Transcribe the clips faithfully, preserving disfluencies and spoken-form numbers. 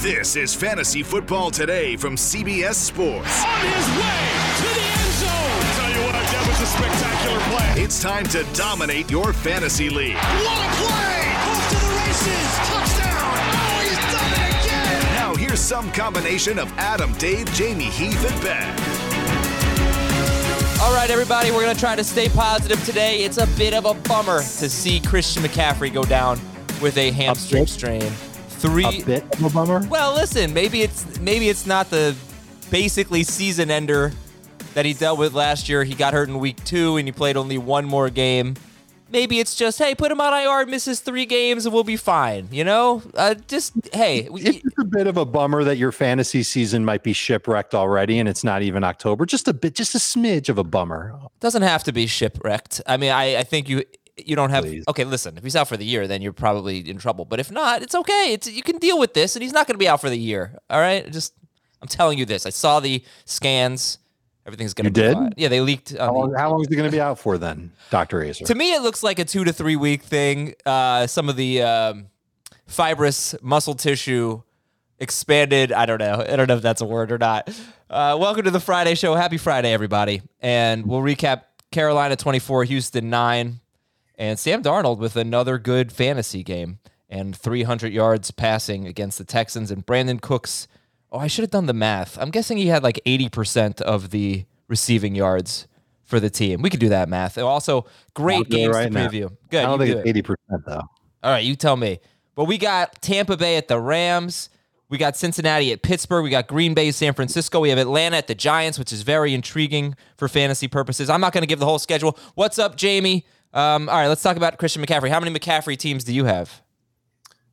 This is Fantasy Football Today from C B S Sports. On his way to the end zone. I'll tell you what, that was a spectacular play. It's time to dominate your fantasy league. What a play! Off to the races. Touchdown. Oh, he's done it again. Now here's some combination of Adam, Dave, Jamie, Heath, and Ben. All right, everybody, we're going to try to stay positive today. It's a bit of a bummer to see Christian McCaffrey go down with a hamstring strain. Three, a bit of a bummer. Well, listen, maybe it's maybe it's not the basically season ender that he dealt with last year. He got hurt in week two, and he played only one more game. Maybe it's just, hey, put him on I R, misses three games, and we'll be fine. You know, uh, just hey, we, it's just a bit of a bummer that your fantasy season might be shipwrecked already, and it's not even October. Just a bit, just a smidge of a bummer. Doesn't have to be shipwrecked. I mean, I, I think you. You don't have Please. Okay. Listen, if he's out for the year, then you're probably in trouble. But if not, it's okay. It's you can deal with this, and he's not going to be out for the year. All right, just I'm telling you this. I saw the scans. Everything's going to be did. Fine. Yeah, they leaked. Um, how, long, how long is he going to be out for then, Doctor Acer? To me, it looks like a two to three week thing. Uh, some of the um, fibrous muscle tissue expanded. I don't know. I don't know if that's a word or not. Uh, welcome to the Friday show. Happy Friday, everybody, and we'll recap Carolina twenty-four, Houston nine. And Sam Darnold with another good fantasy game and three hundred yards passing against the Texans. And Brandon Cooks, oh, I should have done the math. I'm guessing he had like eighty percent of the receiving yards for the team. We could do that math. Also, great games right to preview. Now. Good. I don't think it's eighty percent, though. All right, you tell me. But we got Tampa Bay at the Rams. We got Cincinnati at Pittsburgh. We got Green Bay, San Francisco. We have Atlanta at the Giants, which is very intriguing for fantasy purposes. I'm not going to give the whole schedule. What's up, Jamie? Um, all right, let's talk about Christian McCaffrey. How many McCaffrey teams do you have?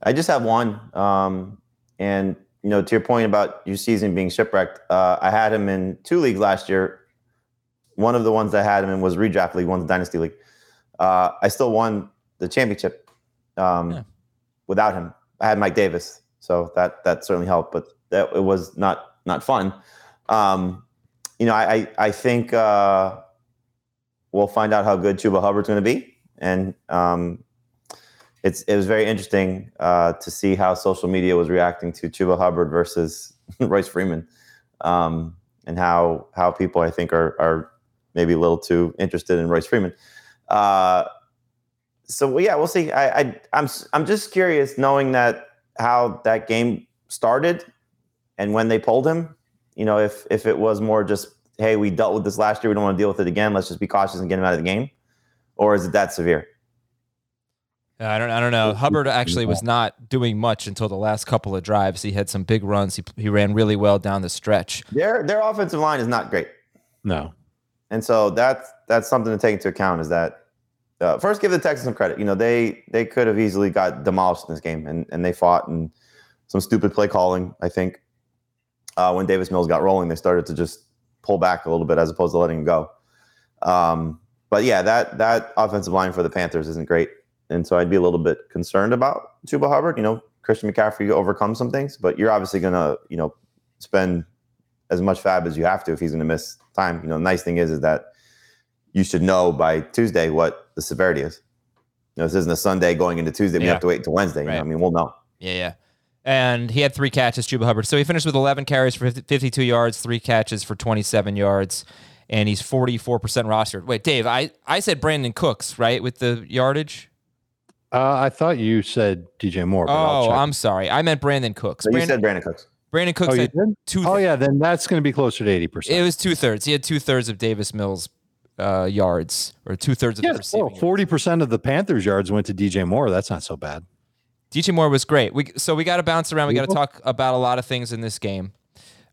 I just have one. Um, and, you know, to your point about your season being shipwrecked, uh, I had him in two leagues last year. One of the ones I had him in was Redraft League, one's Dynasty League. Uh, I still won the championship um, yeah. without him. I had Mike Davis, so that that certainly helped, but that it was not not fun. Um, you know, I, I, I think... Uh, We'll find out how good Chuba Hubbard's going to be, and um, it's it was very interesting uh, to see how social media was reacting to Chuba Hubbard versus Royce Freeman, um, and how how people I think are are maybe a little too interested in Royce Freeman. Uh, so yeah, we'll see. I, I I'm I'm just curious, knowing that how that game started and when they pulled him. You know, if if it was more just, hey, we dealt with this last year, we don't want to deal with it again, let's just be cautious and get him out of the game? Or is it that severe? I don't I don't know. Hubbard actually was not doing much until the last couple of drives. He had some big runs. He he ran really well down the stretch. Their their offensive line is not great. No. And so that's that's something to take into account, is that uh, first give the Texans some credit. You know, they they could have easily got demolished in this game, and, and they fought, and some stupid play calling, I think. Uh, when Davis Mills got rolling, they started to just pull back a little bit as opposed to letting him go. Um, but yeah, that that offensive line for the Panthers isn't great. And so I'd be a little bit concerned about Chuba Hubbard. You know, Christian McCaffrey overcomes some things, but you're obviously going to, you know, spend as much fab as you have to if he's going to miss time. You know, the nice thing is, is that you should know by Tuesday what the severity is. You know, this isn't a Sunday going into Tuesday. Yeah. We have to wait until Wednesday. Right. You know, I mean, we'll know. Yeah, yeah. And he had three catches, Chuba Hubbard. So he finished with eleven carries for fifty-two yards, three catches for twenty-seven yards, and he's forty-four percent rostered. Wait, Dave, I, I said Brandon Cooks, right, with the yardage? Uh, I thought you said D J Moore. But oh, I'm sorry. I meant Brandon Cooks. So Brandon, you said Brandon Cooks. Brandon Cooks oh, had two. Oh, yeah. Then that's going to be closer to eighty percent. It was two thirds. He had two thirds of Davis Mills uh, yards, or two thirds of yeah, the receiving. Well, forty percent of the Panthers yards went to D J Moore. That's not so bad. D J Moore was great. We So we got to bounce around. We got to talk about a lot of things in this game.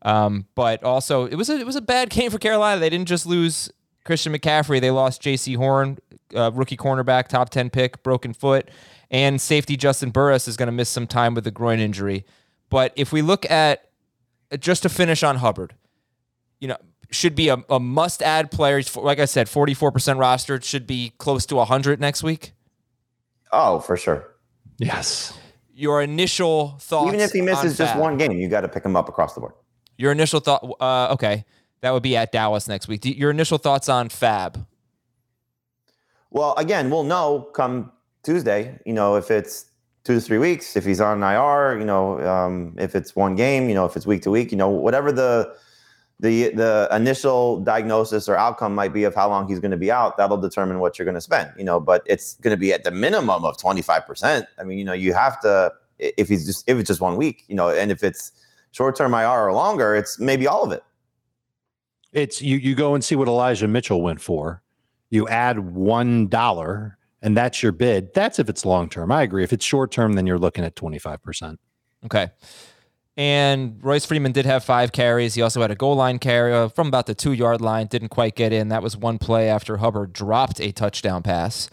Um, but also, it was a, it was a bad game for Carolina. They didn't just lose Christian McCaffrey. They lost J C Horn, uh, rookie cornerback, top ten pick, broken foot, and safety Justin Burris is going to miss some time with a groin injury. But if we look at just to finish on Hubbard, you know, should be a, a must-add player. Like I said, forty-four percent rostered, should be close to one hundred next week. Oh, for sure. Yes. Your initial thoughts? Even if he misses just one game, you got to pick him up across the board. Your initial thought? Uh, okay. That would be at Dallas next week. Your initial thoughts on Fab? Well, again, we'll know come Tuesday, you know, if it's two to three weeks, if he's on I R, you know, um, if it's one game, you know, if it's week to week, you know, whatever the the the initial diagnosis or outcome might be of how long he's going to be out, that'll determine what you're going to spend, you know, but it's going to be at the minimum of twenty-five percent. I mean, you know, you have to, if he's just, if it's just one week, you know, and if it's short-term I R or longer, it's maybe all of it. It's you, you go and see what Elijah Mitchell went for. You add one dollar and that's your bid. That's if it's long-term. I agree. If it's short-term, then you're looking at twenty-five percent. Okay. And Royce Freeman did have five carries. He also had a goal line carry from about the two-yard line. Didn't quite get in. That was one play after Hubbard dropped a touchdown pass.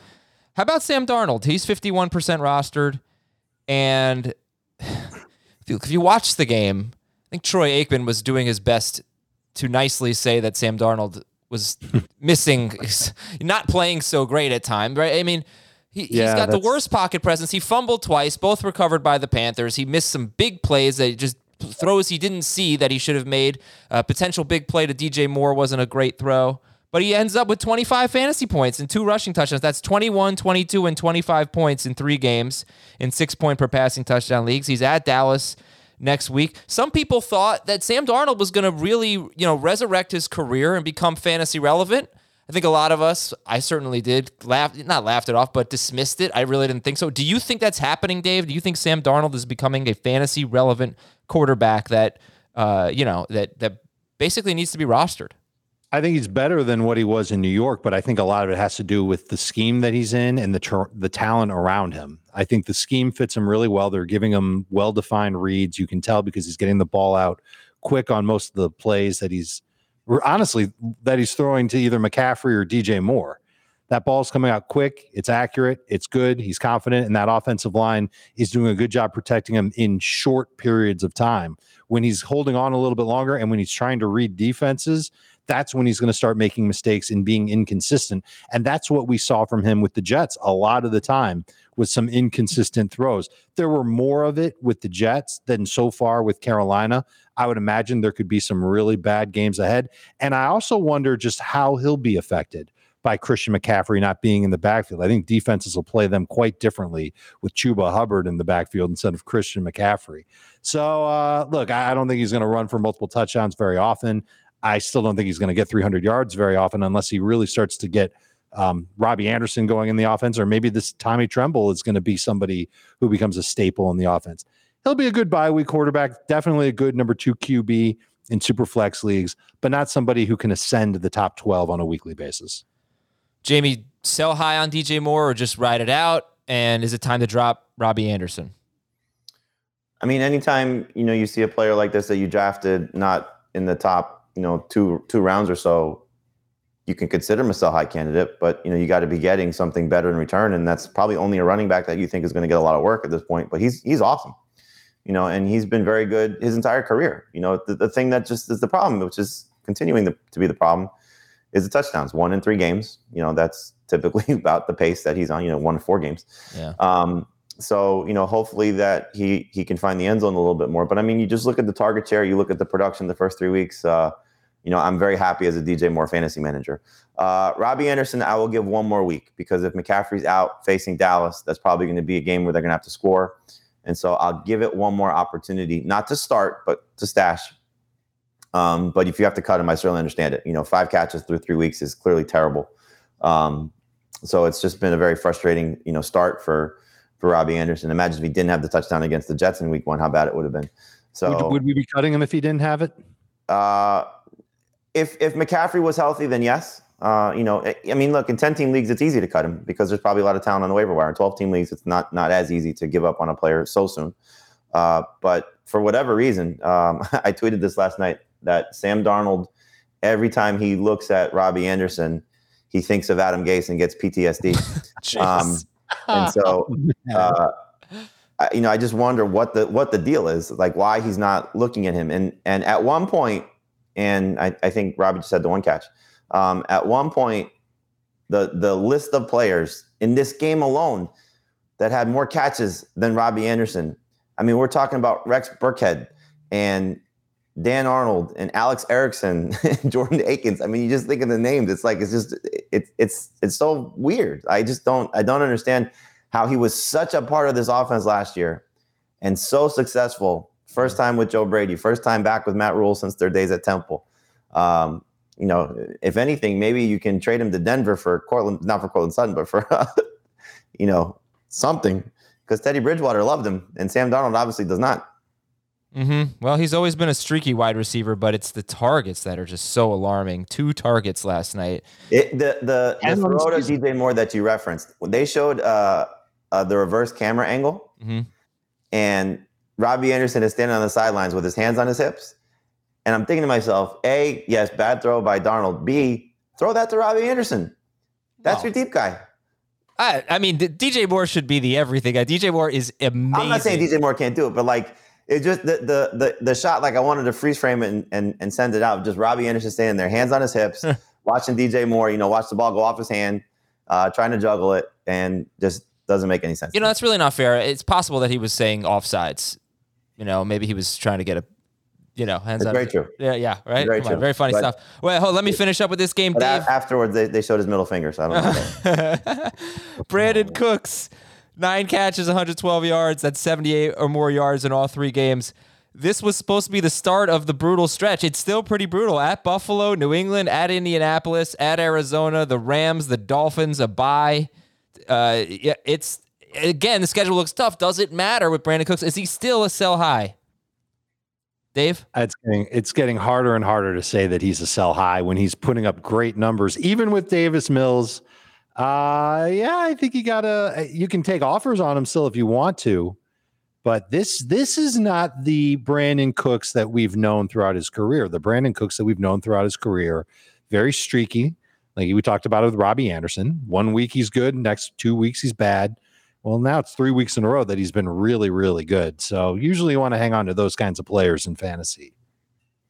How about Sam Darnold? He's fifty-one percent rostered. And if you, if you watch the game, I think Troy Aikman was doing his best to nicely say that Sam Darnold was missing, not playing so great at times, right? I mean, he, yeah, he's got that's... the worst pocket presence. He fumbled twice, both recovered by the Panthers. He missed some big plays that he just throws he didn't see that he should have made. A potential big play to D J Moore wasn't a great throw, but he ends up with twenty-five fantasy points and two rushing touchdowns. That's twenty-one, twenty-two, and twenty-five points in three games in six-point per passing touchdown leagues. He's at Dallas next week. Some people thought that Sam Darnold was going to really, you know, resurrect his career and become fantasy relevant. I think a lot of us, I certainly did, laughed, not laughed it off, but dismissed it. I really didn't think so. Do you think that's happening, Dave? Do you think Sam Darnold is becoming a fantasy relevant quarterback that, uh, you know, that that basically needs to be rostered? I think he's better than what he was in New York, but I think a lot of it has to do with the scheme that he's in and the ter- the talent around him. I think the scheme fits him really well. They're giving him well-defined reads. You can tell because he's getting the ball out quick on most of the plays that he's, honestly, that he's throwing to either McCaffrey or D J Moore. That ball's coming out quick. It's accurate. It's good. He's confident. And that offensive line is doing a good job protecting him in short periods of time. When he's holding on a little bit longer and when he's trying to read defenses, that's when he's going to start making mistakes and being inconsistent. And that's what we saw from him with the Jets a lot of the time, with some inconsistent throws. There were more of it with the Jets than so far with Carolina. I would imagine there could be some really bad games ahead. And I also wonder just how he'll be affected by Christian McCaffrey not being in the backfield. I think defenses will play them quite differently with Chuba Hubbard in the backfield instead of Christian McCaffrey. So, uh, look, I don't think he's going to run for multiple touchdowns very often. I still don't think he's going to get three hundred yards very often unless he really starts to get um, Robbie Anderson going in the offense, or maybe this Tommy Tremble is going to be somebody who becomes a staple in the offense. He'll be a good bye week quarterback, definitely a good number two Q B in super flex leagues, but not somebody who can ascend to the top twelve on a weekly basis. Jamie, sell high on D J Moore or just ride it out? And is it time to drop Robbie Anderson? I mean, anytime, you know, you see a player like this that you drafted not in the top, you know, two two rounds or so, you can consider him a sell high candidate, but you know, you got to be getting something better in return. And that's probably only a running back that you think is going to get a lot of work at this point, but he's, he's awesome, you know, and he's been very good his entire career. You know, the, the thing that just is the problem, which is continuing to, to be the problem, is the touchdowns, one in three games. You know, that's typically about the pace that he's on, you know, one in four games. Yeah. Um, So, you know, hopefully that he, he can find the end zone a little bit more, but I mean, you just look at the target share, you look at the production the first three weeks, uh, you know, I'm very happy as a D J Moore fantasy manager. Uh, Robbie Anderson, I will give one more week because if McCaffrey's out facing Dallas, that's probably going to be a game where they're going to have to score. And so I'll give it one more opportunity, not to start, but to stash. Um, but if you have to cut him, I certainly understand it. You know, five catches through three weeks is clearly terrible. Um, so it's just been a very frustrating, you know, start for for Robbie Anderson. Imagine if he didn't have the touchdown against the Jets in week one, how bad it would have been. So would, would we be cutting him if he didn't have it? Uh, if if McCaffrey was healthy, then yes. Uh, you know, I mean, look, in ten-team leagues, it's easy to cut him because there's probably a lot of talent on the waiver wire. In twelve-team leagues, it's not not as easy to give up on a player so soon. Uh, but for whatever reason, um, I tweeted this last night that Sam Darnold, every time he looks at Robbie Anderson, he thinks of Adam Gase and gets P T S D. um, and so, uh, I, you know, I just wonder what the what the deal is, like why he's not looking at him. And and at one point, and I, I think Robbie just had the one catch. Um, at one point, the the list of players in this game alone that had more catches than Robbie Anderson. I mean, we're talking about Rex Burkhead and Dan Arnold and Alex Erickson and Jordan Akins. I mean, you just think of the names. It's like it's just it's it's it's so weird. I just don't I don't understand how he was such a part of this offense last year and so successful. First time with Joe Brady, first time back with Matt Rule since their days at Temple. Um, you know, if anything, maybe you can trade him to Denver for Cortland, not for Cortland Sutton, but for you know something, because Teddy Bridgewater loved him and Sam Darnold obviously does not. Mm-hmm. Well, he's always been a streaky wide receiver, but it's the targets that are just so alarming. Two targets last night. It, the the, the throw to D J Moore that you referenced, they showed uh, uh, the reverse camera angle, mm-hmm. and Robbie Anderson is standing on the sidelines with his hands on his hips. And I'm thinking to myself, A, yes, bad throw by Darnold. B, throw that to Robbie Anderson. That's wow. your deep guy. I, I mean, D J Moore should be the everything guy. D J Moore is amazing. I'm not saying D J Moore can't do it, but like, it just the, the the the shot, like I wanted to freeze frame it and, and, and send it out. Just Robbie Anderson standing there, hands on his hips, watching D J Moore, you know, watch the ball go off his hand, uh, trying to juggle it, and just doesn't make any sense. You know, that's really not fair. It's possible that he was saying offsides. You know, maybe he was trying to get a, you know, hands on. Very his, true. Yeah, yeah, right? Very Come on, true. Very funny but, stuff. Well, hold, let me finish up with this game, Dave. A- afterwards, they, they showed his middle finger, so I don't know. Brandon Cooks. Nine catches, one hundred twelve yards. That's seventy-eight or more yards in all three games. This was supposed to be the start of the brutal stretch. It's still pretty brutal. At Buffalo, New England, at Indianapolis, at Arizona, the Rams, the Dolphins, a bye. Uh, it's, again, the schedule looks tough. Does it matter with Brandon Cooks? Is he still a sell high? Dave? It's getting, it's getting harder and harder to say that he's a sell high when he's putting up great numbers, even with Davis Mills. Uh, yeah, I think you gotta, you can take offers on him still if you want to, but this, this is not the Brandon Cooks that we've known throughout his career. The Brandon Cooks that we've known throughout his career, very streaky. Like we talked about it with Robbie Anderson. One week he's good. Next two weeks he's bad. Well, now it's three weeks in a row that he's been really, really good. So usually you want to hang on to those kinds of players in fantasy.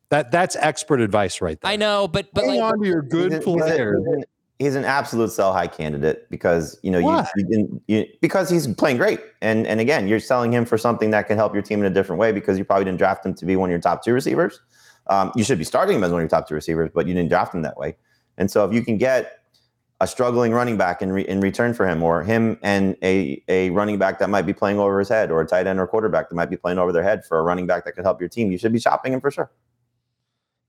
That that's expert advice right there. I know, but, but hang like, on to your good players. He's an absolute sell high candidate because you know you, you didn't you, because he's playing great and and again you're selling him for something that can help your team in a different way because you probably didn't draft him to be one of your top two receivers. Um, you should be starting him as one of your top two receivers, but you didn't draft him that way. And so if you can get a struggling running back in re, in return for him, or him and a a running back that might be playing over his head, or a tight end or quarterback that might be playing over their head for a running back that could help your team, you should be shopping him for sure.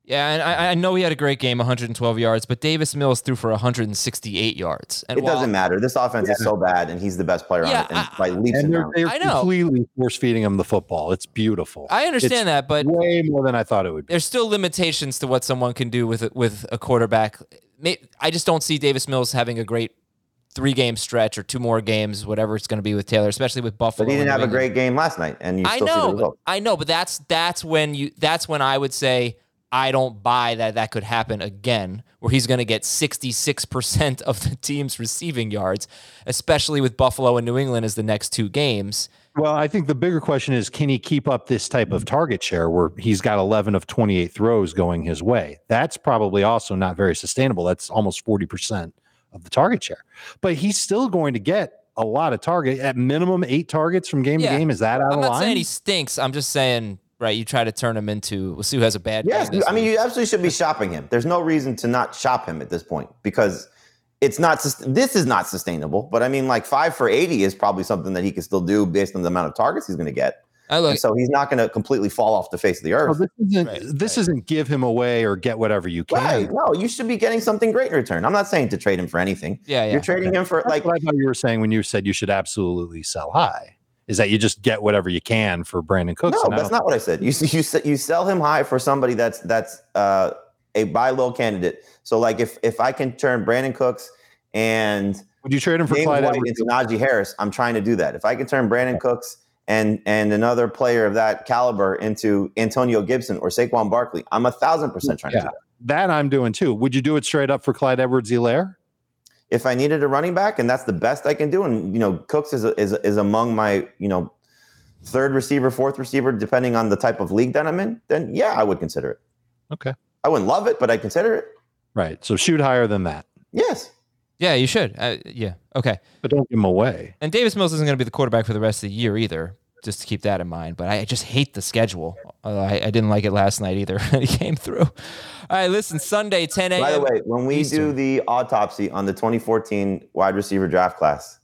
Yeah, and I, I know he had a great game, one hundred twelve yards, but Davis Mills threw for one hundred sixty-eight yards. And it while, doesn't matter. This offense yeah. is so bad, and he's the best player yeah, on it. And I, by leaps and bounds. They're completely force-feeding him the football. It's beautiful. I understand it's that, but way more than I thought it would be. There's still limitations to what someone can do with, with a quarterback. I just don't see Davis Mills having a great three-game stretch or two more games, whatever it's going to be with Taylor, especially with Buffalo. But he didn't have England. a great game last night, and you still I know, see the result. I know, but that's that's when you that's when I would say – I don't buy that that could happen again, where he's going to get sixty-six percent of the team's receiving yards, especially with Buffalo and New England as the next two games. Well, I think the bigger question is, can he keep up this type of target share where he's got eleven of twenty-eight throws going his way? That's probably also not very sustainable. That's almost forty percent of the target share. But he's still going to get a lot of target, at minimum eight targets from game yeah. to game. Is that out I'm of line? I'm not saying he stinks. I'm just saying... Right, you try to turn him into, we'll see who has a bad Yes, I mean, week. You absolutely should be shopping him. There's no reason to not shop him at this point because it's not, this is not sustainable. But I mean, like five for eighty is probably something that he could still do based on the amount of targets he's going to get. I like and so he's not going to completely fall off the face of the earth. Oh, this isn't, right, this right. isn't give him away or get whatever you can. Right. No, you should be getting something great in return. I'm not saying to trade him for anything. Yeah, yeah. You're trading okay. him for like. That's what I thought you were saying when you said you should absolutely sell high. Is that you just get whatever you can for Brandon Cooks? No, that's not what I said. You you you sell him high for somebody that's that's uh, a buy low candidate. So like if if I can turn Brandon Cooks and would you trade him for Clyde Edwards into Najee Harris? I'm trying to do that. If I can turn Brandon Cooks and and another player of that caliber into Antonio Gibson or Saquon Barkley, I'm a thousand percent trying yeah, to do that. That I'm doing too. Would you do it straight up for Clyde Edwards-Helaire? If I needed a running back, and that's the best I can do, and you know, Cooks is is is among my you know third receiver, fourth receiver, depending on the type of league that I'm in, then yeah, I would consider it. Okay, I wouldn't love it, but I consider it. Right. So shoot higher than that. Yes. Yeah, you should. Uh, yeah. Okay. But don't give him away. And Davis Mills isn't going to be the quarterback for the rest of the year either. Just to keep that in mind. But I just hate the schedule. I, I didn't like it last night either. It came through. All right, listen, Sunday, ten a.m. By the way, when we Eastern. do the autopsy on the twenty fourteen wide receiver draft class,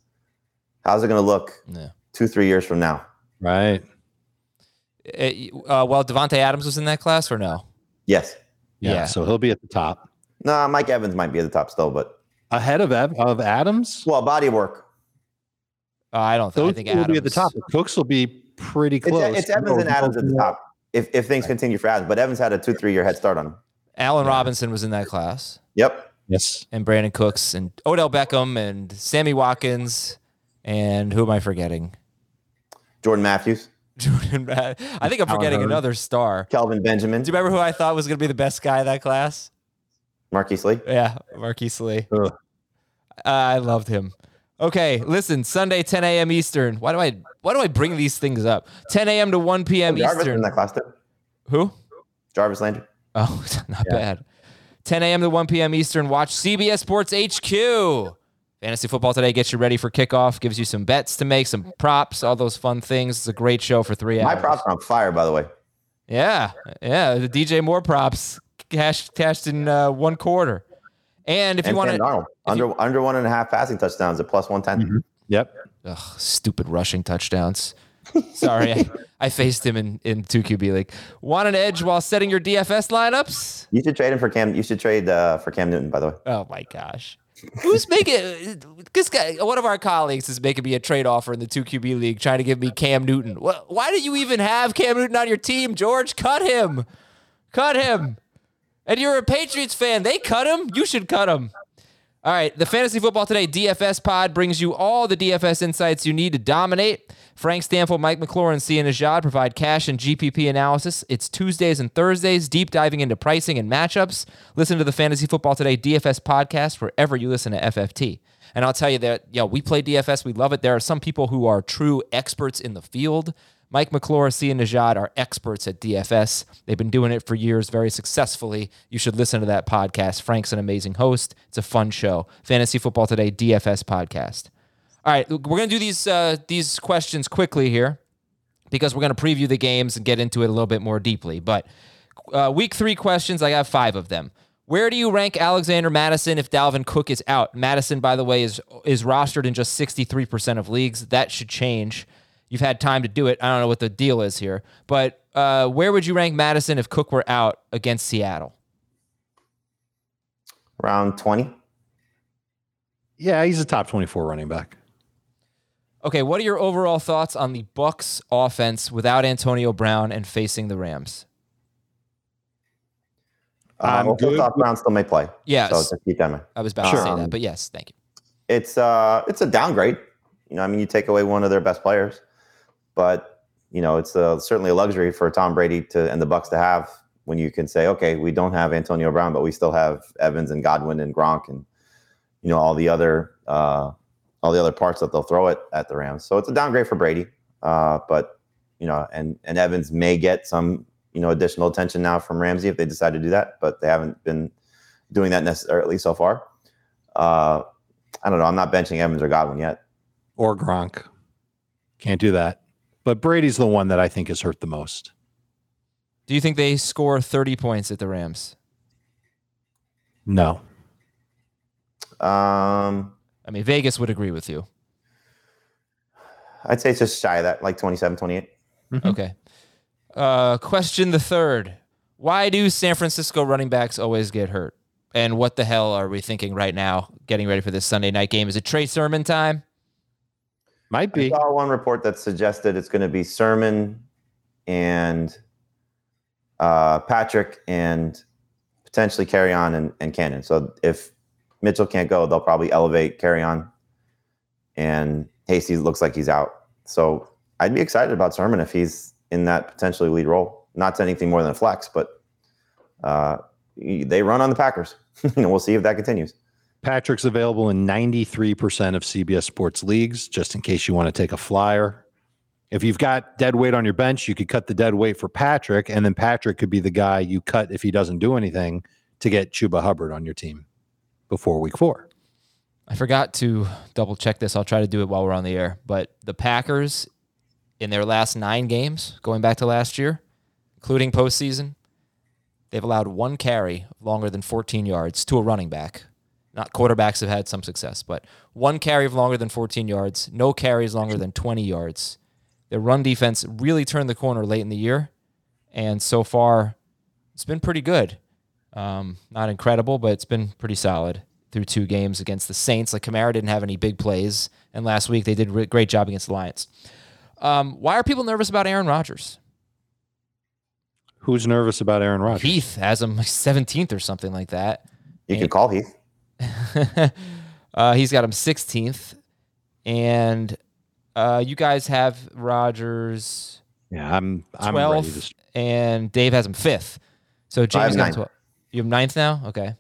how's it going to look yeah. two, three years from now? Right. It, uh, well, Devontae Adams was in that class or no? Yes. Yeah, yeah. So he'll be at the top. No, nah, Mike Evans might be at the top still, but. Ahead of of Adams? Well, body work. Uh, I don't think. Those I think Adams will be at the top. Cooks will be pretty close. It's, it's Evans and Adams at the top if if things continue for Adams. But Evans had a two three year head start on him. Allen yeah. Robinson was in that class. Yep. Yes. And Brandon Cooks and Odell Beckham and Sammy Watkins and who am I forgetting? Jordan Matthews. Jordan. I think I'm forgetting another star. Kelvin Benjamin. Do you remember who I thought was going to be the best guy in that class? Marquise Lee. Yeah, Marquise Lee. Uh, I loved him. Okay, listen, Sunday, ten a.m. Eastern. Why do I why do I bring these things up? ten a.m. to one p.m. Jarvis Eastern. In that class too. Who? Jarvis Landry. Oh, not yeah. bad. ten a.m. to one p.m. Eastern. Watch C B S Sports H Q. Fantasy Football Today gets you ready for kickoff. Gives you some bets to make, some props, all those fun things. It's a great show for three hours. My props are on fire, by the way. Yeah, yeah. The D J Moore props cashed, cashed in uh, one quarter. And if and you want to under you, under one and a half passing touchdowns at plus one ten. Mm-hmm. Yep. Ugh, stupid rushing touchdowns. Sorry, I, I faced him in in two Q B league. Want an edge while setting your D F S lineups? You should trade him for Cam. You should trade uh, for Cam Newton. By the way. Oh my gosh. Who's making this guy? One of our colleagues is making me a trade offer in the two Q B league, trying to give me Cam Newton. Well, why do you even have Cam Newton on your team, George? Cut him. Cut him. And you're a Patriots fan. They cut him. You should cut him. All right. The Fantasy Football Today D F S pod brings you all the D F S insights you need to dominate. Frank Stanfield, Mike McLaurin, Cian Najad provide cash and G P P analysis. It's Tuesdays and Thursdays, deep diving into pricing and matchups. Listen to the Fantasy Football Today D F S podcast wherever you listen to F F T. And I'll tell you that, yo, we play D F S. We love it. There are some people who are true experts in the field. Mike McLaurin, Cian Najad are experts at D F S. They've been doing it for years very successfully. You should listen to that podcast. Frank's an amazing host. It's a fun show. Fantasy Football Today D F S podcast. All right, we're going to do these uh, these questions quickly here because we're going to preview the games and get into it a little bit more deeply. But uh, week three questions, I got five of them. Where do you rank Alexander Madison if Dalvin Cook is out? Madison, by the way, is is rostered in just sixty-three percent of leagues. That should change. You've had time to do it. I don't know what the deal is here, but uh, where would you rank Madison if Cook were out against Seattle? Round twenty. Yeah, he's a top twenty-four running back. Okay, what are your overall thoughts on the Bucs offense without Antonio Brown and facing the Rams? Um, um, good. Brown still may play. Yeah, so just keep that in mind. I was about sure. to say that, but yes, thank you. It's uh, it's a downgrade. You know, I mean, you take away one of their best players. But, you know, it's uh, certainly a luxury for Tom Brady to and the Bucs to have when you can say, okay, we don't have Antonio Brown, but we still have Evans and Godwin and Gronk and, you know, all the other uh, all the other parts that they'll throw it at the Rams. So it's a downgrade for Brady. Uh, but, you know, and, and Evans may get some, you know, additional attention now from Ramsey if they decide to do that. But they haven't been doing that necessarily so far. Uh, I don't know. I'm not benching Evans or Godwin yet. Or Gronk. Can't do that. But Brady's the one that I think is hurt the most. Do you think they score thirty points at the Rams? No. Um, I mean, Vegas would agree with you. I'd say it's just shy of that, like twenty-seven, twenty-eight. Mm-hmm. Okay. Uh, question the third. Why do San Francisco running backs always get hurt? And what the hell are we thinking right now getting ready for this Sunday night game? Is it Trey Sermon time? Might be. I saw one report that suggested it's going to be Sermon and uh, Patrick and potentially Kerryon and, and Cannon. So if Mitchell can't go, they'll probably elevate Kerryon. And Hasty looks like he's out. So I'd be excited about Sermon if he's in that potentially lead role. Not to anything more than a flex, but uh, they run on the Packers. And we'll see if that continues. Patrick's available in ninety-three percent of C B S Sports leagues, just in case you want to take a flyer. If you've got dead weight on your bench, you could cut the dead weight for Patrick, and then Patrick could be the guy you cut if he doesn't do anything to get Chuba Hubbard on your team before week four. I forgot to double-check this. I'll try to do it while we're on the air. But the Packers, in their last nine games, going back to last year, including postseason, they've allowed one carry longer than fourteen yards to a running back. Not quarterbacks have had some success, but one carry of longer than fourteen yards, no carries longer than twenty yards. Their run defense really turned the corner late in the year, and so far it's been pretty good. Um, not incredible, but it's been pretty solid through two games against the Saints. Like Kamara didn't have any big plays, and last week they did a great job against the Lions. Um, why are people nervous about Aaron Rodgers? Who's nervous about Aaron Rodgers? Heath has him seventeenth or something like that. You and can call Heath. uh, he's got him sixteenth, and uh, you guys have Rodgers. Yeah, I'm I'm ready to... and Dave has him fifth. So James got twelve. You have ninth now, okay?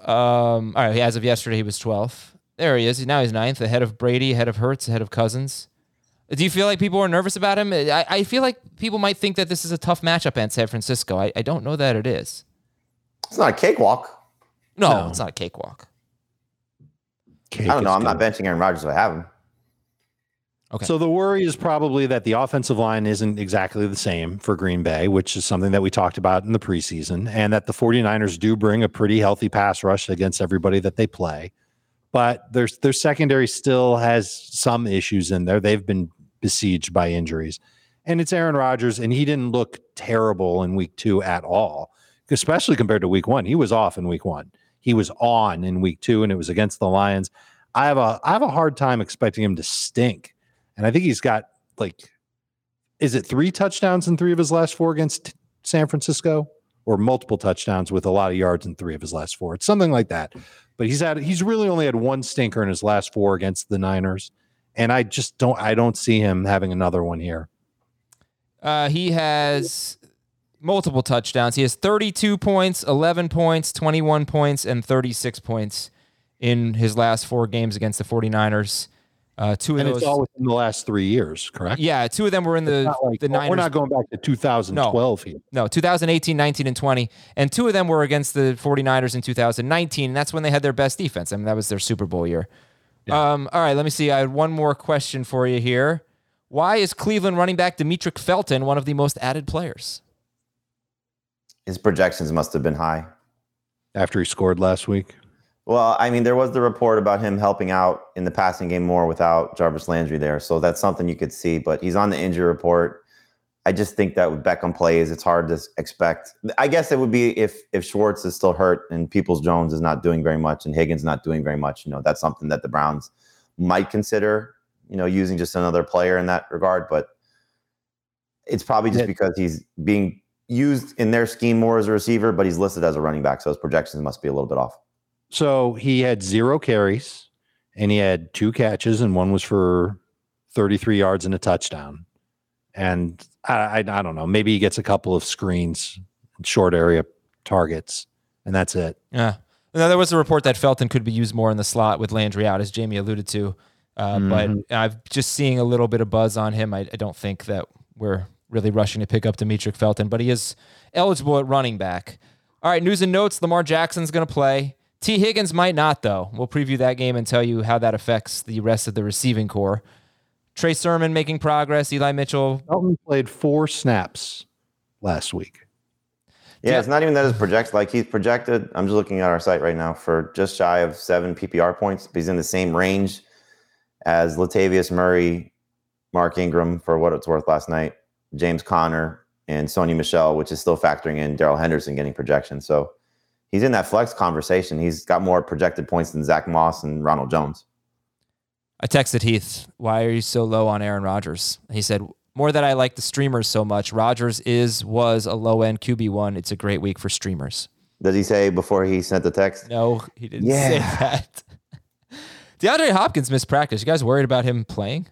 Um, all right. As of yesterday, he was twelfth. There he is. Now he's ninth, ahead of Brady, ahead of Hurts, ahead of Cousins. Do you feel like people are nervous about him? I, I feel like people might think that this is a tough matchup in San Francisco. I, I don't know that it is. It's not a cakewalk. No, no, it's not a cakewalk. Cake I don't know. I'm good. Not benching Aaron Rodgers if I have him. Okay. So the worry is probably that the offensive line isn't exactly the same for Green Bay, which is something that we talked about in the preseason, and that the 49ers do bring a pretty healthy pass rush against everybody that they play. But their, their secondary still has some issues in there. They've been besieged by injuries. And it's Aaron Rodgers, and he didn't look terrible in week two at all, especially compared to week one. He was off in week one. He was on in week two, and it was against the Lions. I have a I have a hard time expecting him to stink. And I think he's got, like, is it three touchdowns in three of his last four against San Francisco? Or multiple touchdowns with a lot of yards in three of his last four? It's something like that. But he's had he's really only had one stinker in his last four against the Niners. And I just don't I don't see him having another one here. Uh, he has multiple touchdowns. He has thirty-two points, eleven points, twenty-one points, and thirty-six points in his last four games against the 49ers. Uh, two of and those, it's all within the last three years, correct? Yeah, two of them were in the, like, the Niners. We're not going back to two thousand twelve no, here. No, two thousand eighteen, nineteen, and twenty. And two of them were against the 49ers in two thousand nineteen, and that's when they had their best defense. I mean, that was their Super Bowl year. Yeah. Um, all right, let me see. I had one more question for you here. Why is Cleveland running back Demetric Felton one of the most added players? His projections must have been high. After he scored last week? Well, I mean, there was the report about him helping out in the passing game more without Jarvis Landry there. So that's something you could see. But he's on the injury report. I just think that with Beckham plays, it's hard to expect. I guess it would be if if Schwartz is still hurt and Peoples-Jones is not doing very much and Higgins not doing very much. You know, that's something that the Browns might consider, you know, using just another player in that regard. But it's probably just because he's being used in their scheme more as a receiver, but he's listed as a running back, so his projections must be a little bit off. So he had zero carries, and he had two catches, and one was for thirty-three yards and a touchdown. And I, I, I don't know, maybe he gets a couple of screens, short area targets, and that's it. Yeah. Now, there was a report that Felton could be used more in the slot with Landry out, as Jamie alluded to. Uh, mm-hmm. But I'm just seeing a little bit of buzz on him. I, I don't think that we're really rushing to pick up Demetric Felton, but he is eligible at running back. All right, news and notes. Lamar Jackson's going to play. Tee Higgins might not, though. We'll preview that game and tell you how that affects the rest of the receiving core. Trey Sermon making progress. Eli Mitchell. Felton played four snaps last week. Yeah, yeah. It's not even that his projects. Like, he's projected, I'm just looking at our site right now, for just shy of seven P P R points. But he's in the same range as Latavius Murray, Mark Ingram, for what it's worth last night, James Conner, and Sony Michel, which is still factoring in Darrell Henderson getting projections. So he's in that flex conversation. He's got more projected points than Zach Moss and Ronald Jones. I texted Heath, why are you so low on Aaron Rodgers? He said, more that I like the streamers so much. Rodgers is, was a low-end Q B one. It's a great week for streamers. Does he say before he sent the text? No, he didn't yeah. say that. DeAndre Hopkins missed practice. You guys worried about him playing?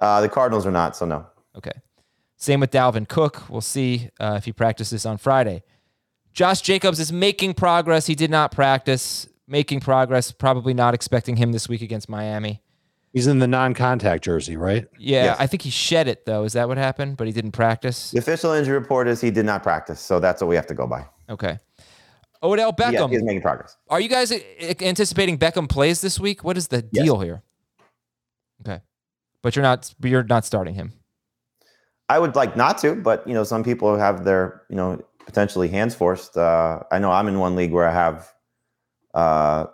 Uh, the Cardinals are not, so no. Okay. Same with Dalvin Cook. We'll see uh, if he practices on Friday. Josh Jacobs is making progress. He did not practice. Making progress. Probably not expecting him this week against Miami. He's in the non-contact jersey, right? Yeah, yes. I think he shed it, though. Is that what happened? But he didn't practice? The official injury report is he did not practice, so that's what we have to go by. Okay. Odell Beckham. Yeah, he's making progress. Are you guys anticipating Beckham plays this week? What is the yes. deal here? Okay. But you're not you're not starting him. I would like not to, but, you know, some people have their, you know, potentially hands forced. Uh, I know I'm in one league where I have uh,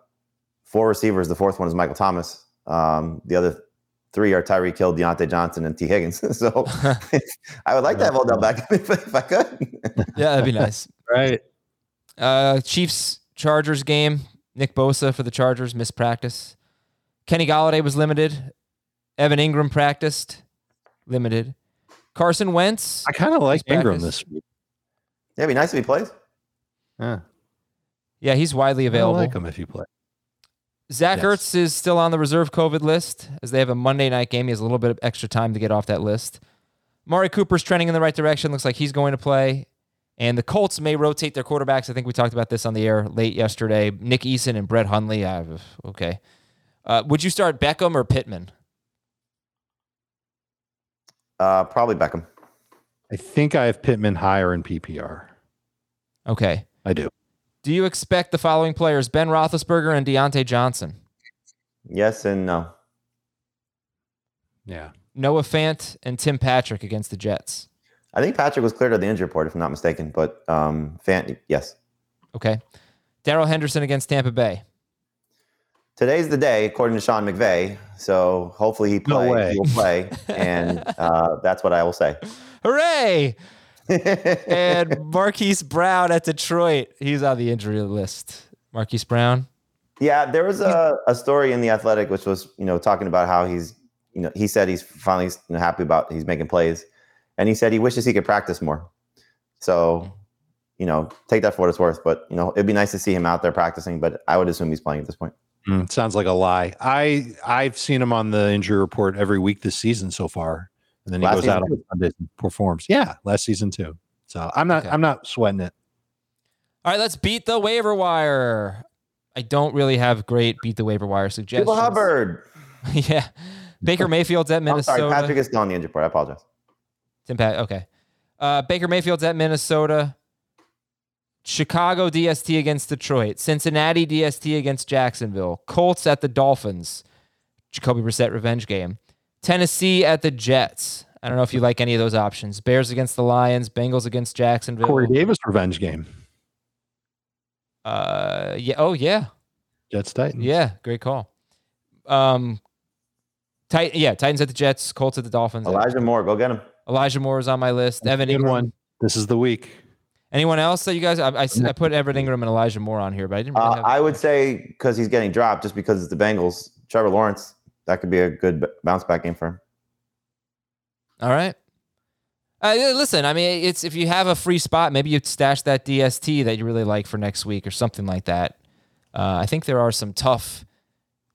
four receivers. The fourth one is Michael Thomas. Um, the other three are Tyreek Hill, Diontae Johnson, and Tee Higgins. So I would like to have Odell Beckham if, if I could. Yeah, that'd be nice. Right. Uh, Chiefs-Chargers game. Nick Bosa for the Chargers missed practice. Kenny Golladay was limited. Evan Ingram practiced. Limited. Carson Wentz. I kind of like Ingram this week. Yeah, it'd be nice if he plays. Yeah, yeah, he's widely available. I like him if he plays. Zach yes. Ertz is still on the reserve COVID list as they have a Monday night game. He has a little bit of extra time to get off that list. Amari Cooper's trending in the right direction. Looks like he's going to play. And the Colts may rotate their quarterbacks. I think we talked about this on the air late yesterday. Nick Eason and Brett Hundley. Uh, okay. Uh, would you start Beckham or Pittman? Uh, probably Beckham. I think I have Pittman higher in P P R. Okay. I do. Do you expect the following players, Ben Roethlisberger and Diontae Johnson? Yes and no. Yeah. Noah Fant and Tim Patrick against the Jets. I think Patrick was cleared of the injury report, if I'm not mistaken, but um, Fant, yes. Okay. Darrell Henderson against Tampa Bay. Today's the day, according to Sean McVay, so hopefully he, play, no he will play, and uh, that's what I will say. Hooray! And Marquise Brown at Detroit. He's on the injury list. Marquise Brown? Yeah, there was a, a story in The Athletic, which was, you know, talking about how he's, you know, he said he's finally happy about he's making plays, and he said he wishes he could practice more. So, you know, take that for what it's worth, but, you know, it'd be nice to see him out there practicing, but I would assume he's playing at this point. Mm, sounds like a lie. I, I've seen him on the injury report every week this season so far. And then he last goes out too. on Sundays and performs. Yeah, last season too. So I'm not okay. I'm not sweating it. All right, let's beat the waiver wire. I don't really have great beat the waiver wire suggestions. Chuba Hubbard. yeah. Baker Mayfield's at Minnesota. I'm sorry, Patrick is still on the injury report. I apologize. Tim Pat, okay. Uh, Baker Mayfield's at Minnesota. Chicago D S T against Detroit. Cincinnati D S T against Jacksonville. Colts at the Dolphins. Jacoby Brissett revenge game. Tennessee at the Jets. I don't know if you like any of those options. Bears against the Lions. Bengals against Jacksonville. Corey Davis revenge game. Uh, yeah. Oh, yeah. Jets Titans. Yeah, great call. Um, Titan. Yeah, Titans at the Jets. Colts at the Dolphins. Elijah Moore, go get him. Elijah Moore is on my list. That's Evan Ingram. One. This is the week. Anyone else that you guys? I, I, I put Evan Ingram and Elijah Moore on here, but I didn't. Really uh, have I would say because he's getting dropped, just because it's the Bengals. Trevor Lawrence, that could be a good bounce back game for him. All right. Uh, listen, I mean, it's if you have a free spot, maybe you stash that D S T that you really like for next week or something like that. Uh, I think there are some tough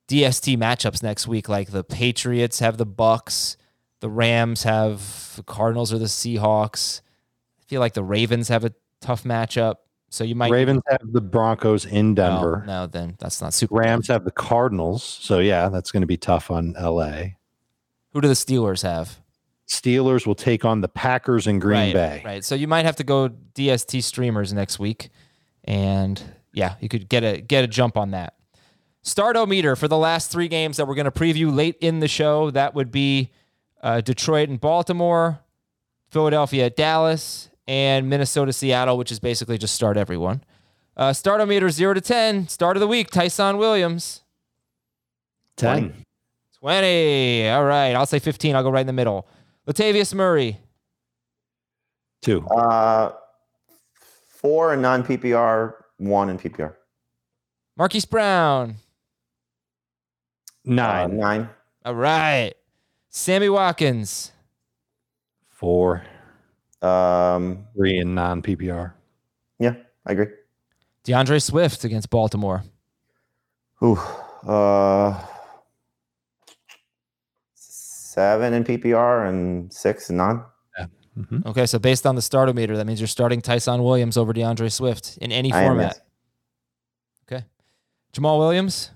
D S T matchups next week, like the Patriots have the Bucks, the Rams have the Cardinals or the Seahawks. I feel like the Ravens have a tough matchup, so you might Ravens have the Broncos in Denver. No, no then that's not super. Rams tough. Have the Cardinals, so yeah, that's going to be tough on L A. Who do the Steelers have? Steelers will take on the Packers in Green right, Bay. Right, so you might have to go D S T streamers next week, and yeah, you could get a get a jump on that. Stardometer for the last three games that we're going to preview late in the show. That would be uh, Detroit and Baltimore, Philadelphia at Dallas, and Minnesota, Seattle, which is basically just start everyone. Uh, Stardometer zero to ten. Start of the week, Tyson Williams. ten. twenty. All right. I'll say fifteen. I'll go right in the middle. Latavius Murray. Two. Uh, four in non-P P R, one in P P R. Marquise Brown. Nine. Uh, nine. All right. Sammy Watkins. Four. Um, Three in non-P P R. Yeah, I agree. DeAndre Swift against Baltimore. Ooh, uh, seven in P P R and six in non. Yeah. Mm-hmm. Okay, so based on the startometer, that means you're starting Tyson Williams over DeAndre Swift in any format. Okay. Jamal Williams?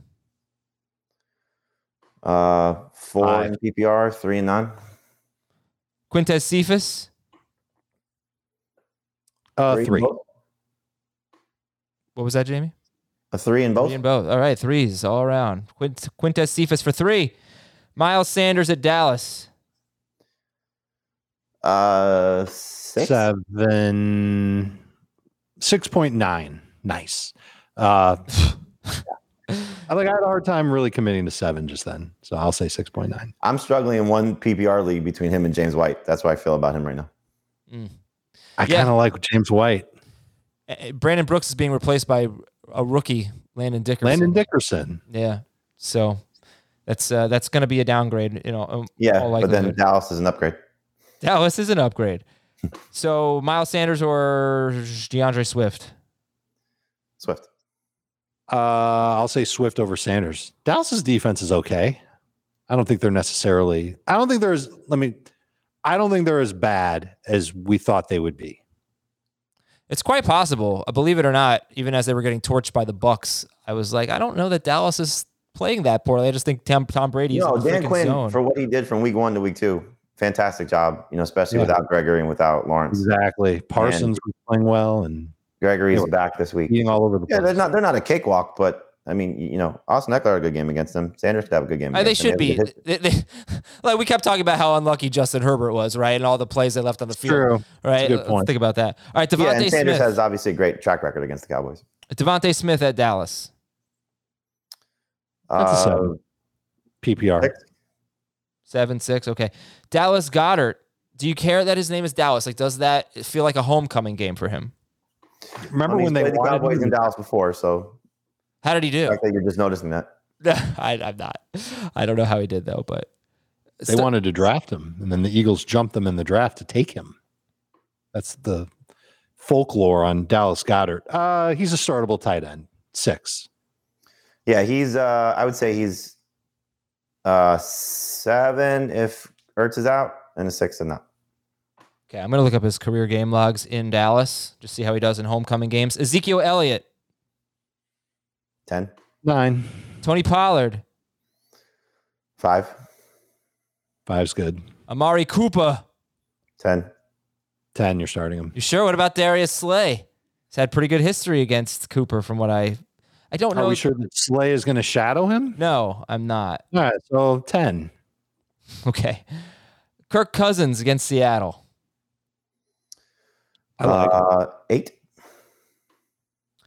Uh, four Five. in P P R, three in non. Quintez Cephas? Uh, three. three. What was that, Jamie? A three in both? Three in both. All right, threes all around. Quint- Quintez Cephas for three. Miles Sanders at Dallas. Uh, six? Seven. six point nine. Nice. Uh, I like. I had a hard time really committing to seven just then, so I'll say six point nine. I'm struggling in one P P R league between him and James White. That's what I feel about him right now. Mm. I yeah. kind of like James White. Brandon Brooks is being replaced by a rookie, Landon Dickerson. Landon Dickerson. Yeah. So that's uh, that's going to be a downgrade. You know. Yeah, but then Dallas is an upgrade. Dallas is an upgrade. So Miles Sanders or DeAndre Swift? Swift. Uh, I'll say Swift over Sanders. Dallas's defense is okay. I don't think they're necessarily. I don't think there's. Let me. I don't think they're as bad as we thought they would be. It's quite possible. Believe it or not, even as they were getting torched by the Bucks, I was like, I don't know that Dallas is playing that poorly. I just think Tom, Tom Brady is no, in the Dan Quinn, zone. For what he did from week one to week two, fantastic job, you know, especially yeah. without Gregory and without Lawrence. Exactly. Parsons and was playing well, and Gregory's you know, back this week. Being all over the place. Yeah, they're not, they're not a cakewalk, but... I mean, you know, Austin Eckler had a good game against them. Sanders could have a good game. They should be. They, they, like we kept talking about how unlucky Justin Herbert was, right, and all the plays they left on the field. True. Right. Good point. Let's think about that. All right, Devontae yeah, and Smith. Sanders has obviously a great track record against the Cowboys. Devontae Smith at Dallas. That's uh, a seven. P P R. Six. Seven, six. Okay. Dallas Goedert. Do you care that his name is Dallas? Like, does that feel like a homecoming game for him? Remember I mean, when they played the Cowboys him. in Dallas before? So. How did he do? I think you're just noticing that. I, I'm not. I don't know how he did, though. But They so, wanted to draft him, and then the Eagles jumped them in the draft to take him. That's the folklore on Dallas Goedert. Uh, he's a startable tight end. Six. Yeah, he's, uh, I would say he's uh, seven if Ertz is out, and a six if not. Okay, I'm going to look up his career game logs in Dallas, just see how he does in homecoming games. Ezekiel Elliott. ten. nine. Tony Pollard. five. five's good. Amari Cooper. ten. ten, you're starting him. You sure? What about Darius Slay? He's had pretty good history against Cooper from what I... I don't know. Are we sure that Slay is going to shadow him? No, I'm not. All right, so ten. Okay. Kirk Cousins against Seattle. I like uh, eight.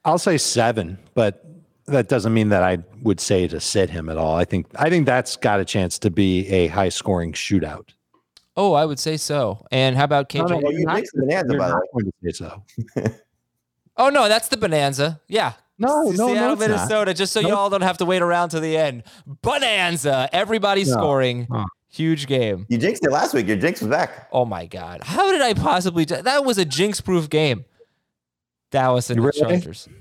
I'll say seven, but... That doesn't mean that I would say to sit him at all. I think I think that's got a chance to be a high-scoring shootout. Oh, I would say so. And how about K J? No, no, you mixed Bonanza, by the way. Say so. Oh, no, that's the Bonanza. Yeah. No, no, Seattle, no, Minnesota, not. Just so nope. You all don't have to wait around to the end. Bonanza. Everybody's no. scoring. Huh. Huge game. You jinxed it last week. Your jinx was back. Oh, my God. How did I possibly... That was a jinx-proof game. Dallas and the Chargers. Okay.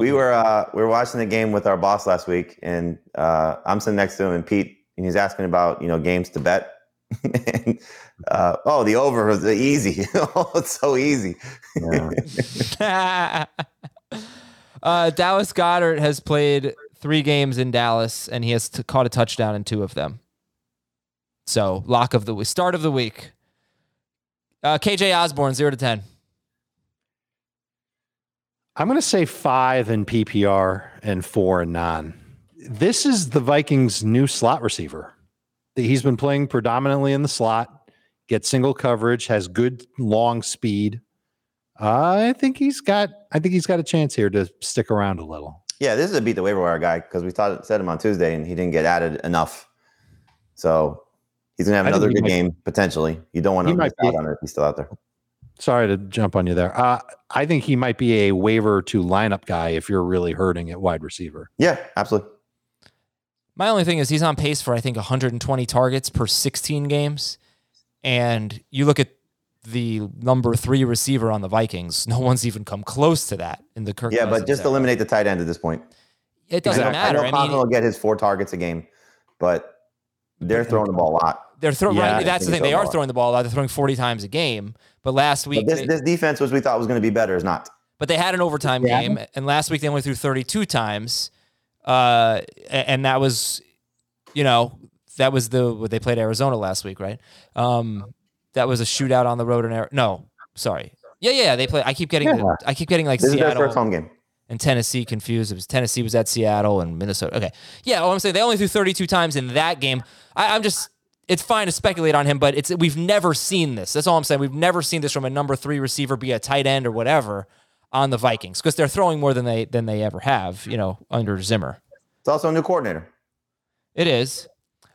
We were uh, we were watching the game with our boss last week, and uh, I'm sitting next to him, and Pete, and he's asking about you know games to bet. and, uh, oh, the over was easy. Oh, it's so easy. Yeah. uh, Dallas Goedert has played three games in Dallas, and he has t- caught a touchdown in two of them. So lock of the week, start of the week. Uh, K J Osborne, zero to ten. I'm going to say five in P P R and four in non. This is the Vikings' new slot receiver. He's been playing predominantly in the slot, gets single coverage, has good long speed. Uh, I think he's got. I think he's got a chance here to stick around a little. Yeah, this is a beat the waiver wire guy because we thought said him on Tuesday and he didn't get added enough. So he's going to have another good might, game, potentially. You don't want to miss out on it if he's still out there. Sorry to jump on you there. Uh, I think he might be a waiver to lineup guy if you're really hurting at wide receiver. Yeah, absolutely. My only thing is he's on pace for, I think, one hundred twenty targets per sixteen games. And you look at the number three receiver on the Vikings. No one's even come close to that in the Kirk. Yeah, Cousins but just era. Eliminate the tight end at this point. It doesn't exactly. matter. I know Coughlin will get his four targets a game, but they're throwing the ball a lot. They're throwing. Yeah, right, that's the thing. They are throwing the ball a lot. They're throwing forty times a game. But last week, but this, they, this defense, which we thought was going to be better, is not. But they had an overtime yeah. game, and last week they went through thirty-two times, uh, and that was, you know, that was the what they played Arizona last week, right? Um, that was a shootout on the road in Arizona. No, sorry. Yeah, yeah, they play. I keep getting. Yeah. I keep getting like this Seattle. This is their first home game. And Tennessee confused. It was Tennessee was at Seattle and Minnesota. Okay. Yeah, well, I'm saying they only threw thirty-two times in that game. I, I'm just, it's fine to speculate on him, but it's we've never seen this. That's all I'm saying. We've never seen this from a number three receiver, be a tight end or whatever, on the Vikings, because they're throwing more than they than they ever have, you know, under Zimmer. It's also a new coordinator. It is.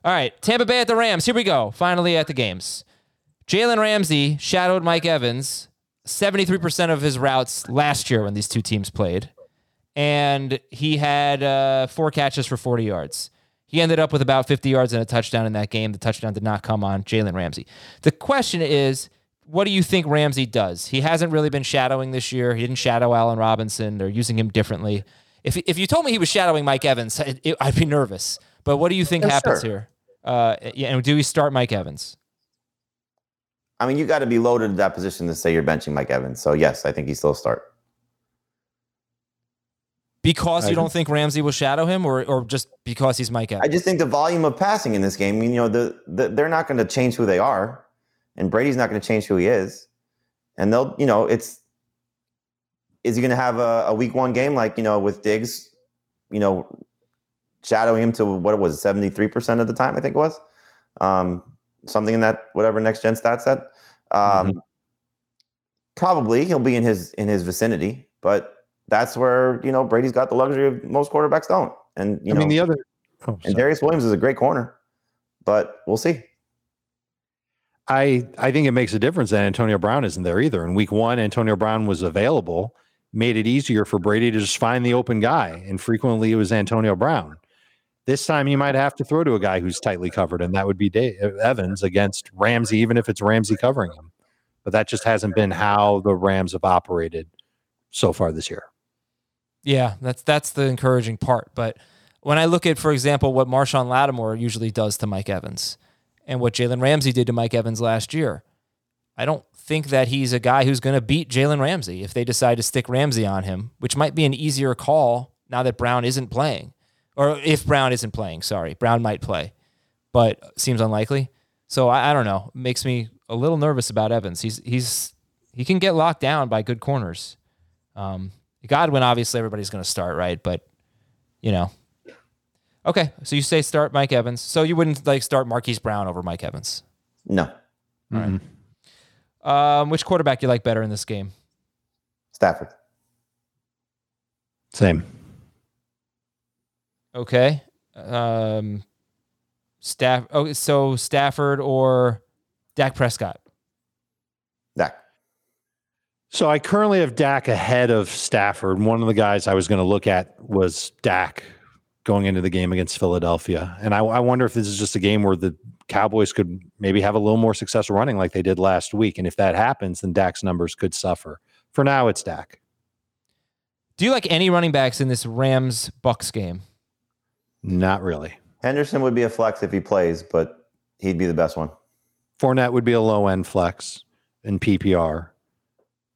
All right, Tampa Bay at the Rams. Here we go. Finally at the games. Jalen Ramsey shadowed Mike Evans seventy-three percent of his routes last year when these two teams played. And he had uh, four catches for forty yards. He ended up with about fifty yards and a touchdown in that game. The touchdown did not come on Jalen Ramsey. The question is, what do you think Ramsey does? He hasn't really been shadowing this year. He didn't shadow Allen Robinson. They're using him differently. If if you told me he was shadowing Mike Evans, it, it, I'd be nervous. But what do you think yeah, happens sure. here? Uh, yeah, and do we start Mike Evans? I mean, you got to be loaded at that position to say you're benching Mike Evans. So, yes, I think he still starts. Because you don't think Ramsey will shadow him, or or just because he's Mike Evans? I just think the volume of passing in this game, I mean, you know, the, the they're not going to change who they are, and Brady's not going to change who he is. And they'll, you know, it's, is he going to have a, a week one game like, you know, with Diggs, you know, shadowing him to what it was, seventy-three percent of the time, I think it was? Um, something in that, whatever next gen stat said. Um, mm-hmm. Probably he'll be in his in his vicinity, but that's where, you know, Brady's got the luxury of most quarterbacks don't. And, you know, I mean, the other, oh, and Darius Williams is a great corner, but we'll see. I, I think it makes a difference that Antonio Brown isn't there either. In week one, Antonio Brown was available, made it easier for Brady to just find the open guy. And frequently it was Antonio Brown. This time you might have to throw to a guy who's tightly covered, and that would be Dave Evans against Ramsey, even if it's Ramsey covering him. But that just hasn't been how the Rams have operated so far this year. Yeah, that's that's the encouraging part. But when I look at, for example, what Marshawn Lattimore usually does to Mike Evans and what Jalen Ramsey did to Mike Evans last year, I don't think that he's a guy who's going to beat Jalen Ramsey if they decide to stick Ramsey on him, which might be an easier call now that Brown isn't playing. Or if Brown isn't playing, sorry. Brown might play, but seems unlikely. So I, I don't know. Makes me a little nervous about Evans. He's he's He can get locked down by good corners. Um, Godwin, obviously, everybody's going to start, right? But, you know. Okay, so you say start Mike Evans. So you wouldn't, like, start Marquise Brown over Mike Evans? No. All mm-hmm. right. Um, which quarterback do you like better in this game? Stafford. Same. Okay. Um, Staff. Oh, so Stafford or Dak Prescott? Dak. So I currently have Dak ahead of Stafford. One of the guys I was going to look at was Dak going into the game against Philadelphia. And I, I wonder if this is just a game where the Cowboys could maybe have a little more success running like they did last week. And if that happens, then Dak's numbers could suffer. For now, it's Dak. Do you like any running backs in this Rams-Bucks game? Not really. Henderson would be a flex if he plays, but he'd be the best one. Fournette would be a low-end flex in P P R.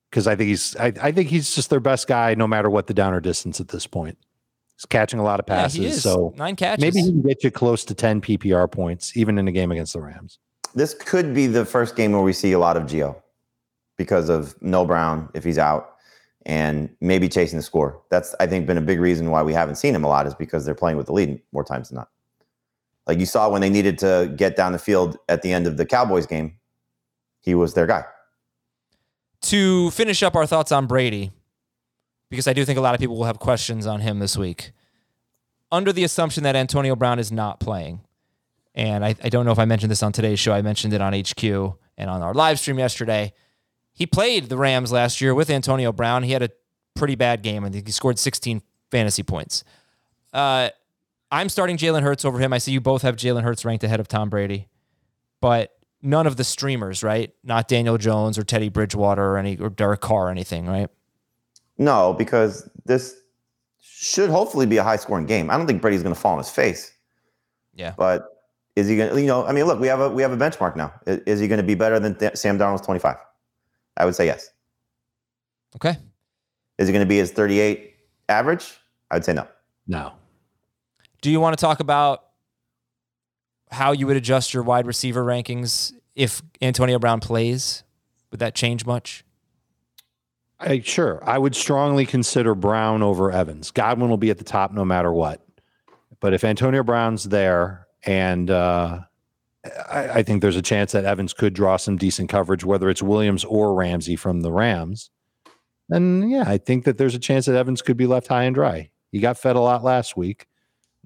Because I think he's, I, I think he's just their best guy, no matter what the down or distance at this point. He's catching a lot of passes, yeah, so nine catches. Maybe he can get you close to ten P P R points, even in a game against the Rams. This could be the first game where we see a lot of Geo because of no Brown if he's out, and maybe chasing the score. That's I think been a big reason why we haven't seen him a lot is because they're playing with the lead more times than not. Like you saw when they needed to get down the field at the end of the Cowboys game, he was their guy. To finish up our thoughts on Brady, because I do think a lot of people will have questions on him this week, under the assumption that Antonio Brown is not playing and I, I don't know if I mentioned this on today's show. I mentioned it on H Q and on our live stream yesterday. He played the Rams last year with Antonio Brown. He had a pretty bad game. I think he scored sixteen fantasy points. Uh, I'm starting Jalen Hurts over him. I see you both have Jalen Hurts ranked ahead of Tom Brady, but none of the streamers, right? Not Daniel Jones or Teddy Bridgewater or any or Derek Carr or anything, right? No, because this should hopefully be a high-scoring game. I don't think Brady's going to fall on his face. Yeah, but is he going to? You know, I mean, look, we have a we have a benchmark now. Is, is he going to be better than th- Sam Darnold's twenty-five? I would say yes. Okay. Is it going to be his thirty-eight average? I would say no. No. Do you want to talk about how you would adjust your wide receiver rankings if Antonio Brown plays? Would that change much? I, sure. I would strongly consider Brown over Evans. Godwin will be at the top no matter what. But if Antonio Brown's there, and uh, I, I think there's a chance that Evans could draw some decent coverage, whether it's Williams or Ramsey from the Rams, then yeah, I think that there's a chance that Evans could be left high and dry. He got fed a lot last week,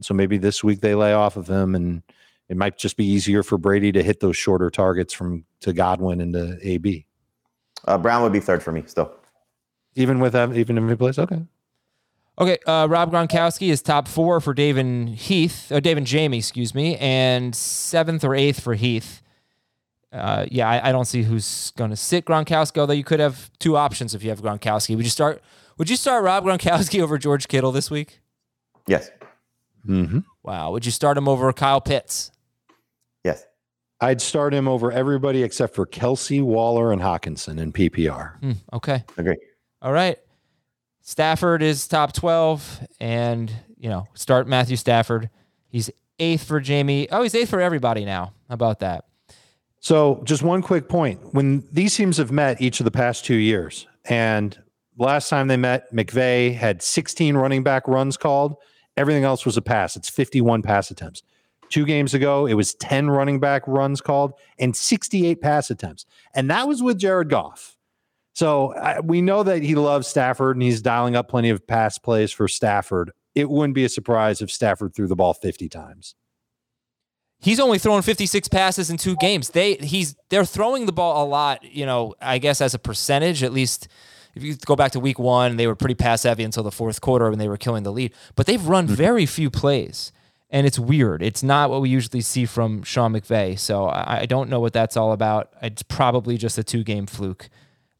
so maybe this week they lay off of him, and it might just be easier for Brady to hit those shorter targets from to Godwin and to A B. Uh, Brown would be third for me still. Even with um, even if he plays? Okay. Okay, uh, Rob Gronkowski is top four for Dave and Heath, or Dave and Jamie, excuse me, and seventh or eighth for Heath. Uh, yeah, I, I don't see who's going to sit Gronkowski, although you could have two options if you have Gronkowski. Would you start Would you start Rob Gronkowski over George Kittle this week? Yes. Mm-hmm. Wow. Would you start him over Kyle Pitts? Yes. I'd start him over everybody except for Kelsey, Waller, and Hockenson in P P R. Mm, okay. Agree. All right. Stafford is top twelve, and, you know, start Matthew Stafford. He's eighth for Jamie. Oh, he's eighth for everybody now. How about that? So just one quick point. When these teams have met each of the past two years, and last time they met, McVay had sixteen running back runs called. Everything else was a pass. It's fifty-one pass attempts. Two games ago, it was ten running back runs called and sixty-eight pass attempts. And that was with Jared Goff. So I, we know that he loves Stafford, and he's dialing up plenty of pass plays for Stafford. It wouldn't be a surprise if Stafford threw the ball fifty times. He's only thrown fifty-six passes in two games. They he's they're throwing the ball a lot, you know, I guess as a percentage, at least. If you go back to week one, they were pretty pass heavy until the fourth quarter when they were killing the lead. But they've run very few plays, and it's weird. It's not what we usually see from Sean McVay, so I, I don't know what that's all about. It's probably just a two-game fluke.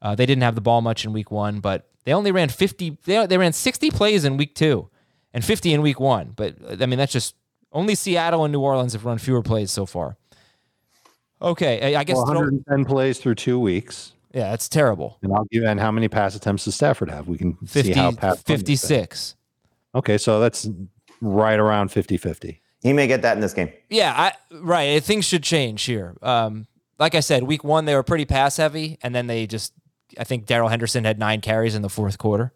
Uh, they didn't have the ball much in week one, but they only ran fifty. They they ran sixty plays in week two and fifty in week one. But, I mean, that's just only Seattle and New Orleans have run fewer plays so far. Okay, I, I guess well, one hundred ten throw- plays through two weeks. Yeah, that's terrible. And I'll give. And how many pass attempts does Stafford have? We can fifty, see how pass fifty-six. Okay, so that's right around fifty-fifty. He may get that in this game. Yeah, I, right. Things should change here. Um, like I said, week one, they were pretty pass heavy, and then they just, I think Darrell Henderson had nine carries in the fourth quarter.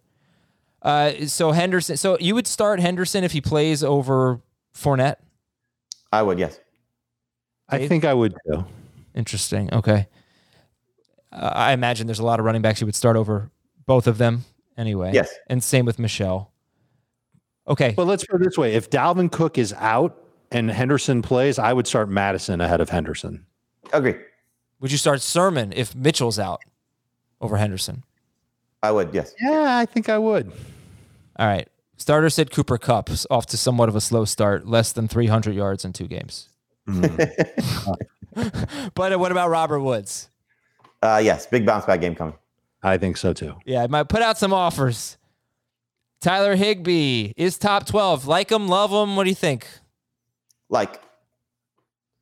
Uh, so Henderson, so you would start Henderson if he plays over Fournette? I would, yes. I Dave? think I would too. Interesting. Okay. Uh, I imagine there's a lot of running backs you would start over both of them anyway. Yes. And same with Michelle. Okay. But let's put it this way. If Dalvin Cook is out and Henderson plays, I would start Madison ahead of Henderson. Agree. Would you start Sermon if Mitchell's out over Henderson? I would, yes. Yeah, I think I would. All right. Starter said Cooper Kupp off to somewhat of a slow start, less than three hundred yards in two games. Mm. But what about Robert Woods? Uh, yes, big bounce back game coming. I think so too. Yeah, I might put out some offers. Tyler Higbee is top twelve. Like him, love him. What do you think? Like,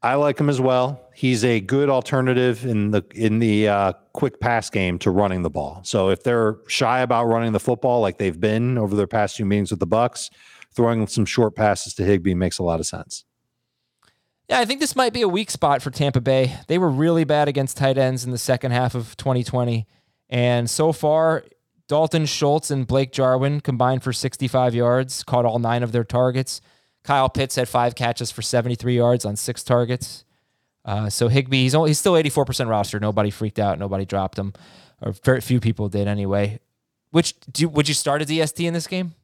I like him as well. He's a good alternative in the in the uh, quick pass game to running the ball. So if they're shy about running the football, like they've been over their past few meetings with the Bucs, throwing some short passes to Higbee makes a lot of sense. Yeah, I think this might be a weak spot for Tampa Bay. They were really bad against tight ends in the second half of twenty twenty. And so far, Dalton Schultz and Blake Jarwin combined for sixty-five yards, caught all nine of their targets. Kyle Pitts had five catches for seventy-three yards on six targets. Uh, so Higbee, he's, only, he's still eighty-four percent rostered. Nobody freaked out. Nobody dropped him. Or very few people did anyway. Which do you, would you start a D S T in this game?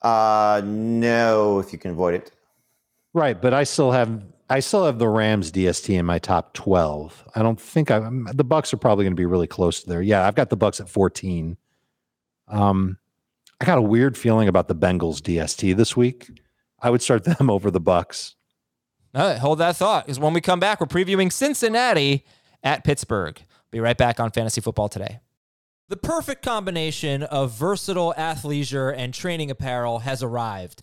Uh, no, if you can avoid it. Right, but I still have I still have the Rams D S T in my top twelve. I don't think I the Bucs are probably going to be really close to there. Yeah, I've got the Bucs at fourteen. Um, I got a weird feeling about the Bengals D S T this week. I would start them over the Bucs. All right, hold that thought, because when we come back, we're previewing Cincinnati at Pittsburgh. Be right back on Fantasy Football Today. The perfect combination of versatile athleisure and training apparel has arrived.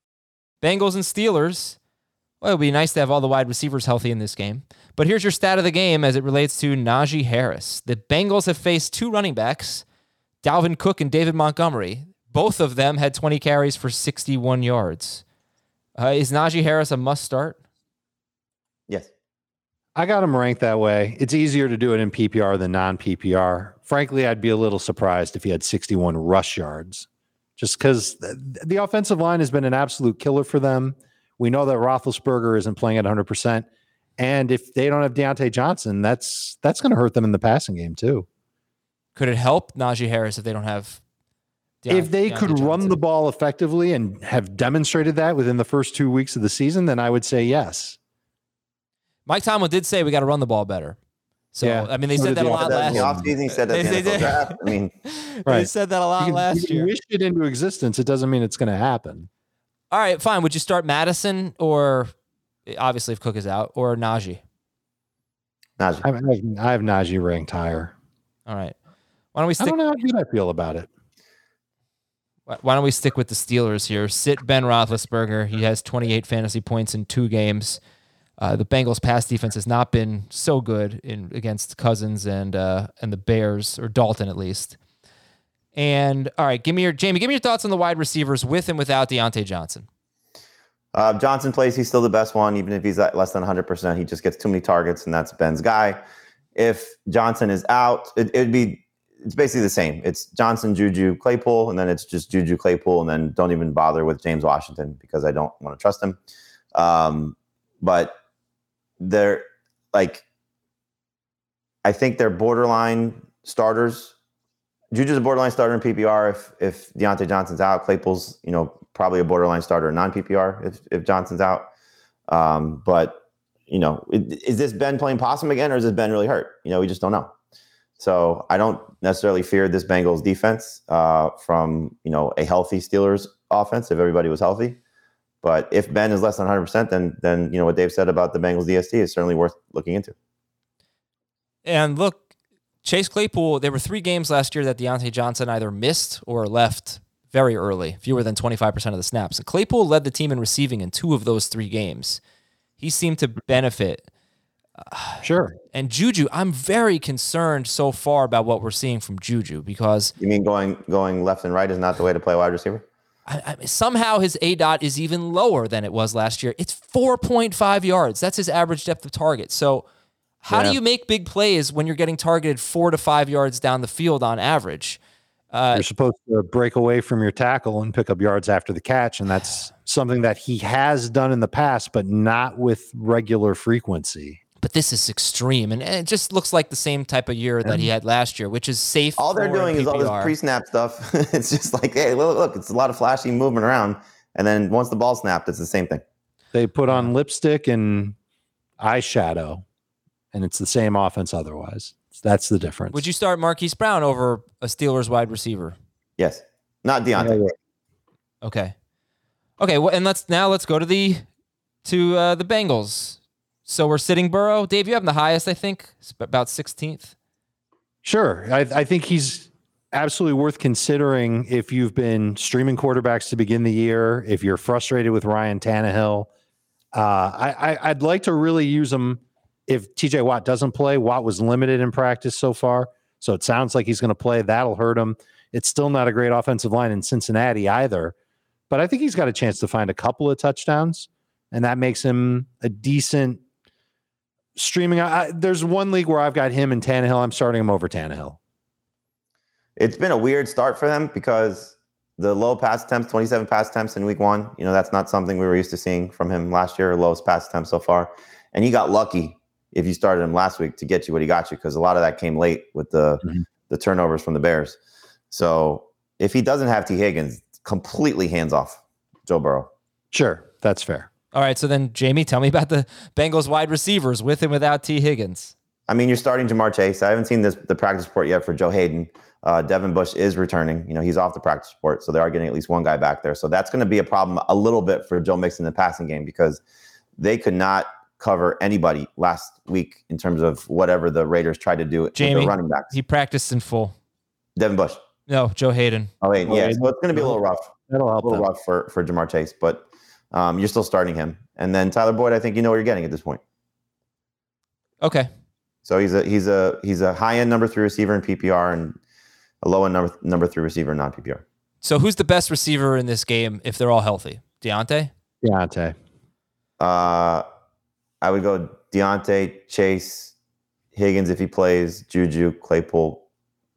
Bengals and Steelers. Well, it would be nice to have all the wide receivers healthy in this game. But here's your stat of the game as it relates to Najee Harris. The Bengals have faced two running backs, Dalvin Cook and David Montgomery. Both of them had twenty carries for sixty-one yards. Uh, is Najee Harris a must start? Yes. I got him ranked that way. It's easier to do it in P P R than non-P P R. Frankly, I'd be a little surprised if he had sixty-one rush yards, just because the offensive line has been an absolute killer for them. We know that Roethlisberger isn't playing at one hundred percent. And if they don't have Diontae Johnson, that's that's going to hurt them in the passing game too. Could it help Najee Harris if they don't have Deion, if they Deion could Johnson. Run the ball effectively and have demonstrated that within the first two weeks of the season, then I would say yes. Mike Tomlin did say we got to run the ball better. So, yeah. I mean, they so said that a lot that last year. The offseason, he said that they, they, draft. I mean, right. They said that a lot you can, last you year. Wish it into existence. It doesn't mean it's going to happen. All right, fine. Would you start Madison or, obviously, if Cook is out, or Najee? Najee. I, mean, I have Najee ranked higher. All right. Why don't we stick? I don't know how good I feel about it. Why don't we stick with the Steelers here? Sit Ben Roethlisberger. He has twenty-eight fantasy points in two games. Uh, the Bengals' pass defense has not been so good in against Cousins and uh, and the Bears, or Dalton at least. And all right, give me your Jamie. Give me your thoughts on the wide receivers with and without Diontae Johnson. Uh, Johnson plays; he's still the best one, even if he's at less than one hundred percent. He just gets too many targets, and that's Ben's guy. If Johnson is out, it, it'd be it's basically the same. It's Johnson, Juju, Claypool, and then it's just Juju, Claypool, and then don't even bother with James Washington because I don't want to trust him. Um, but They're like, I think they're borderline starters. Juju's a borderline starter in P P R if if Diontae Johnson's out. Claypool's, you know, probably a borderline starter in non-P P R if, if Johnson's out. Um, but, you know, it, is this Ben playing possum again, or is this Ben really hurt? You know, we just don't know. So I don't necessarily fear this Bengals defense uh, from, you know, a healthy Steelers offense if everybody was healthy. But if Ben is less than one hundred percent, then, then you know what Dave said about the Bengals D S T is certainly worth looking into. And look, Chase Claypool, there were three games last year that Diontae Johnson either missed or left very early, fewer than twenty-five percent of the snaps. And Claypool led the team in receiving in two of those three games. He seemed to benefit. Sure. And Juju, I'm very concerned so far about what we're seeing from Juju because... You mean going going left and right is not the way to play wide receiver? I, I, somehow his A DOT is even lower than it was last year. It's four point five yards. That's his average depth of target. So how yeah. do you make big plays when you're getting targeted four to five yards down the field on average? Uh, you're supposed to break away from your tackle and pick up yards after the catch, and that's something that he has done in the past, but not with regular frequency. But this is extreme, and it just looks like the same type of year that he had last year, which is safe. All they're doing is all this pre-snap stuff. It's just like, hey, look, look, it's a lot of flashy movement around, and then once the ball snapped, it's the same thing. They put on lipstick and eyeshadow, and it's the same offense otherwise. That's the difference. Would you start Marquise Brown over a Steelers wide receiver? Yes, not Diontae. Yeah, yeah. Okay, okay, well, and let's now let's go to the to uh, the Bengals. So we're sitting Burrow. Dave, you have him the highest, I think, it's about sixteenth. Sure. I, I think he's absolutely worth considering if you've been streaming quarterbacks to begin the year, if you're frustrated with Ryan Tannehill. Uh, I, I, I'd like to really use him if T J Watt doesn't play. Watt was limited in practice so far, so it sounds like he's going to play. That'll hurt him. It's still not a great offensive line in Cincinnati either, but I think he's got a chance to find a couple of touchdowns, and that makes him a decent streaming. I, there's one league where I've got him and Tannehill. I'm starting him over Tannehill. It's been a weird start for them because the low pass attempts, twenty-seven pass attempts in week one, you know, that's not something we were used to seeing from him last year, lowest pass attempt so far. And he got lucky if you started him last week to get you what he got you, because a lot of that came late with the, mm-hmm. the turnovers from the Bears. So if he doesn't have Tee Higgins, completely hands off Joe Burrow. Sure, that's fair. All right, so then, Jamie, tell me about the Bengals wide receivers with and without Tee Higgins. I mean, you're starting Ja'Marr Chase. I haven't seen this, the practice report yet for Joe Hayden. Uh, Devin Bush is returning. You know, he's off the practice report, so they are getting at least one guy back there. So that's going to be a problem a little bit for Joe Mixon in the passing game, because they could not cover anybody last week in terms of whatever the Raiders tried to do. Jamie, with the running backs. He practiced in full. Devin Bush. No, Joe Hayden. Oh, wait, yeah. So it's going to be a little rough. That'll help. A little them. rough for, for Ja'Marr Chase, but um, you're still starting him. And then Tyler Boyd, I think you know what you're getting at this point. Okay. So he's a he's a he's a high end number three receiver in P P R and a low end number number three receiver in non P P R. So who's the best receiver in this game if they're all healthy? Diontae? Diontae. Uh, I would go Diontae, Chase, Higgins if he plays, Juju, Claypool,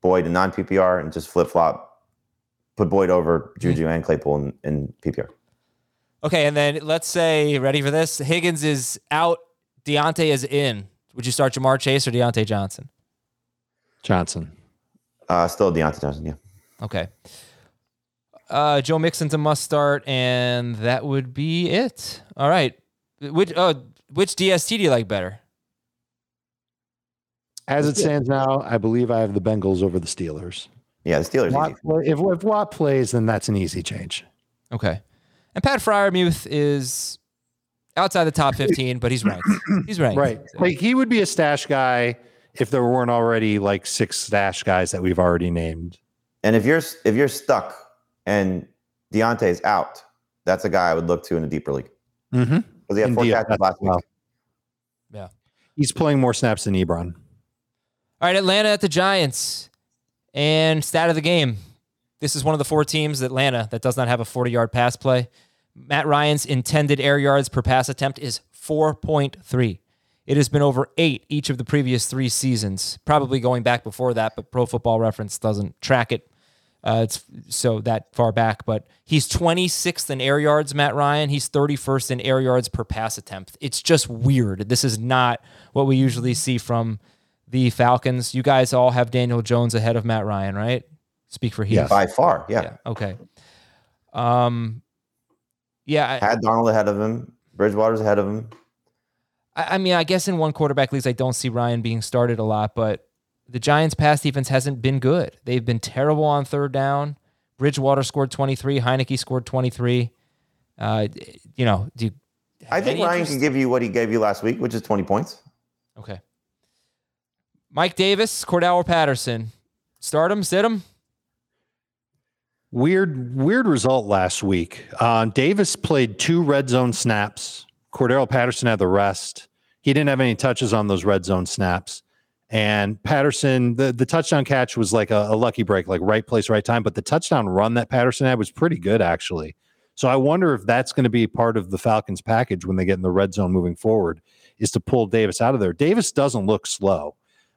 Boyd in non P P R, and just flip flop, put Boyd over Juju and Claypool in, in P P R. Okay, and then let's say, ready for this? Higgins is out, Diontae is in. Would you start Ja'Marr Chase or Diontae Johnson? Johnson. Uh, still Diontae Johnson, yeah. Okay. Uh, Joe Mixon's a must start, and that would be it. All right. Which uh, which D S T do you like better? As it stands now, I believe I have the Bengals over the Steelers. Yeah, the Steelers. Watt, if, if Watt plays, then that's an easy change. Okay. And Pat Freiermuth is outside the top fifteen, but he's ranked. He's ranked. Right. Like, he would be a stash guy if there weren't already like six stash guys that we've already named. And if you're if you're stuck and Deontae's out, that's a guy I would look to in a deeper league. Mm-hmm. Because he had four catches last week. Well. Yeah. He's playing more snaps than Ebron. All right, Atlanta at the Giants. And stat of the game. This is one of the four teams, Atlanta, that does not have a forty-yard pass play. Matt Ryan's intended air yards per pass attempt is four point three. It has been over eight each of the previous three seasons, probably going back before that, but Pro Football Reference doesn't track it uh, it's so that far back. But he's twenty-sixth in air yards, Matt Ryan. He's thirty-first in air yards per pass attempt. It's just weird. This is not what we usually see from the Falcons. You guys all have Daniel Jones ahead of Matt Ryan, right? Speak for Heath. Yeah, by far, yeah. yeah. Okay. Um... Yeah, I, had Darnold ahead of him. Bridgewater's ahead of him. I, I mean, I guess in one quarterback leagues, I don't see Ryan being started a lot, but the Giants' pass defense hasn't been good. They've been terrible on third down. Bridgewater scored twenty-three. Heineke scored twenty-three. Uh, you know, do you I think Ryan interest? can give you what he gave you last week, which is twenty points. Okay. Mike Davis, Cordell Patterson. Start him, sit him. Weird, weird result last week. Uh, Davis played two red zone snaps. Cordell Patterson had the rest. He didn't have any touches on those red zone snaps. And Patterson, the, the touchdown catch was like a, a lucky break, like right place, right time. But the touchdown run that Patterson had was pretty good, actually. So I wonder if that's going to be part of the Falcons' package when they get in the red zone moving forward, is to pull Davis out of there. Davis doesn't look slow.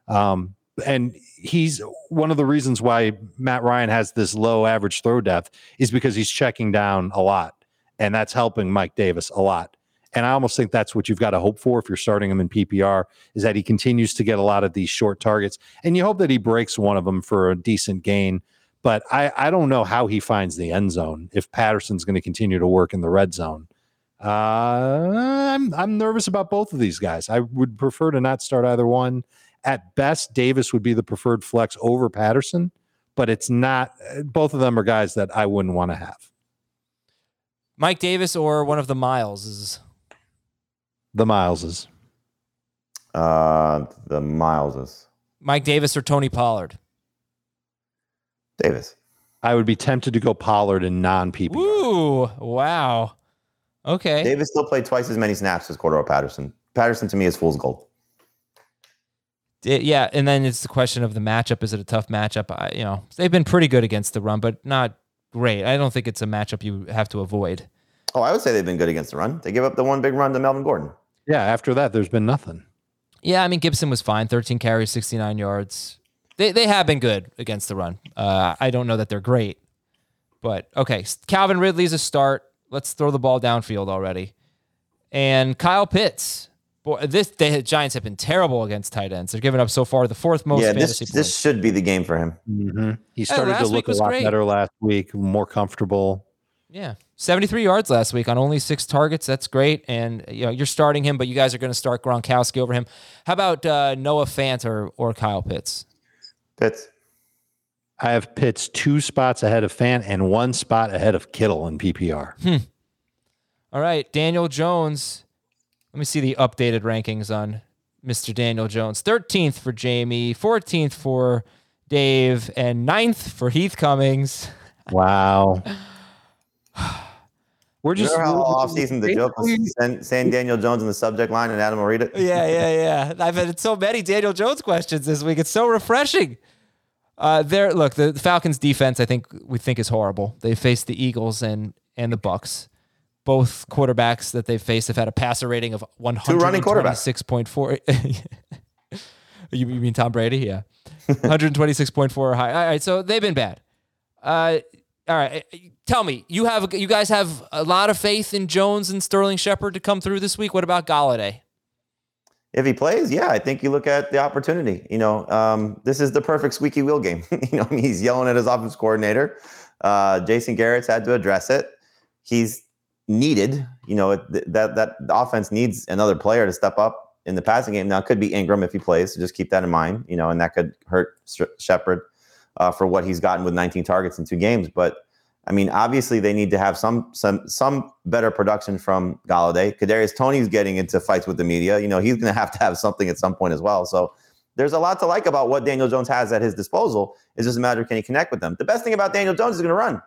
Um, And he's one of the reasons why Matt Ryan has this low average throw depth is because he's checking down a lot, and that's helping Mike Davis a lot. And I almost think that's what you've got to hope for if you're starting him in P P R, is that he continues to get a lot of these short targets, and you hope that he breaks one of them for a decent gain. But I, I don't know how he finds the end zone if Patterson's going to continue to work in the red zone. Uh, I'm I'm nervous about both of these guys. I would prefer to not start either one. At best, Davis would be the preferred flex over Patterson, but it's not. Both of them are guys that I wouldn't want to have. Mike Davis or one of the Mileses? The Mileses. Uh, the Mileses. Mike Davis or Tony Pollard? Davis. I would be tempted to go Pollard in non-P P R. Ooh, wow. Okay. Davis still played twice as many snaps as Cordero Patterson. Patterson to me is fool's gold. It, yeah, and then it's the question of the matchup. Is it a tough matchup? I, you know, they've been pretty good against the run, but not great. I don't think it's a matchup you have to avoid. Oh, I would say they've been good against the run. They gave up the one big run to Melvin Gordon. Yeah, after that, there's been nothing. Yeah, I mean, Gibson was fine. thirteen carries, sixty-nine yards. They they have been good against the run. Uh, I don't know that they're great. But, okay, Calvin Ridley's a start. Let's throw the ball downfield already. And Kyle Pitts. Boy, this the Giants have been terrible against tight ends. They're giving up so far the fourth most yeah, fantasy this, points. This should be the game for him. Mm-hmm. He started yeah, to look a lot great. better last week, more comfortable. Yeah, seventy-three yards last week on only six targets. That's great. And you know, you're starting him, but you guys are going to start Gronkowski over him. How about uh, Noah Fant or, or Kyle Pitts? Pitts. I have Pitts two spots ahead of Fant and one spot ahead of Kittle in P P R. Hmm. All right, Daniel Jones. Let me see the updated rankings on Mister Daniel Jones. thirteenth for Jamie, fourteenth for Dave, and ninth for Heath Cummings. Wow. We're just you know how off season the joke was saying Daniel Jones in the subject line and Adam will read it. Yeah, yeah, yeah. I've had so many Daniel Jones questions this week. It's so refreshing. Uh, there, look, the, the Falcons' defense, I think we think is horrible. They faced the Eagles and and the Bucks. Both quarterbacks that they've faced have had a passer rating of one hundred twenty-six point four. You mean Tom Brady? Yeah. one hundred twenty-six point four or high. All right, so they've been bad. Uh, all right, tell me, you have you guys have a lot of faith in Jones and Sterling Shepard to come through this week. What about Golladay? If he plays, yeah, I think you look at the opportunity. You know, um, this is the perfect squeaky wheel game. You know, I mean, he's yelling at his offense coordinator. Uh, Jason Garrett's had to address it. He's needed, you know, that that the offense needs another player to step up in the passing game. Now it could be Ingram if he plays, so just keep that in mind, you know, and that could hurt Shepard uh, for what he's gotten with nineteen targets in two games. But I mean, obviously they need to have some some some better production from Golladay. Kadarius Toney's getting into fights with the media, you know, he's going to have to have something at some point as well. So there's a lot to like about what Daniel Jones has at his disposal. It's just a matter of can he connect with them. The best thing about Daniel Jones is going to run.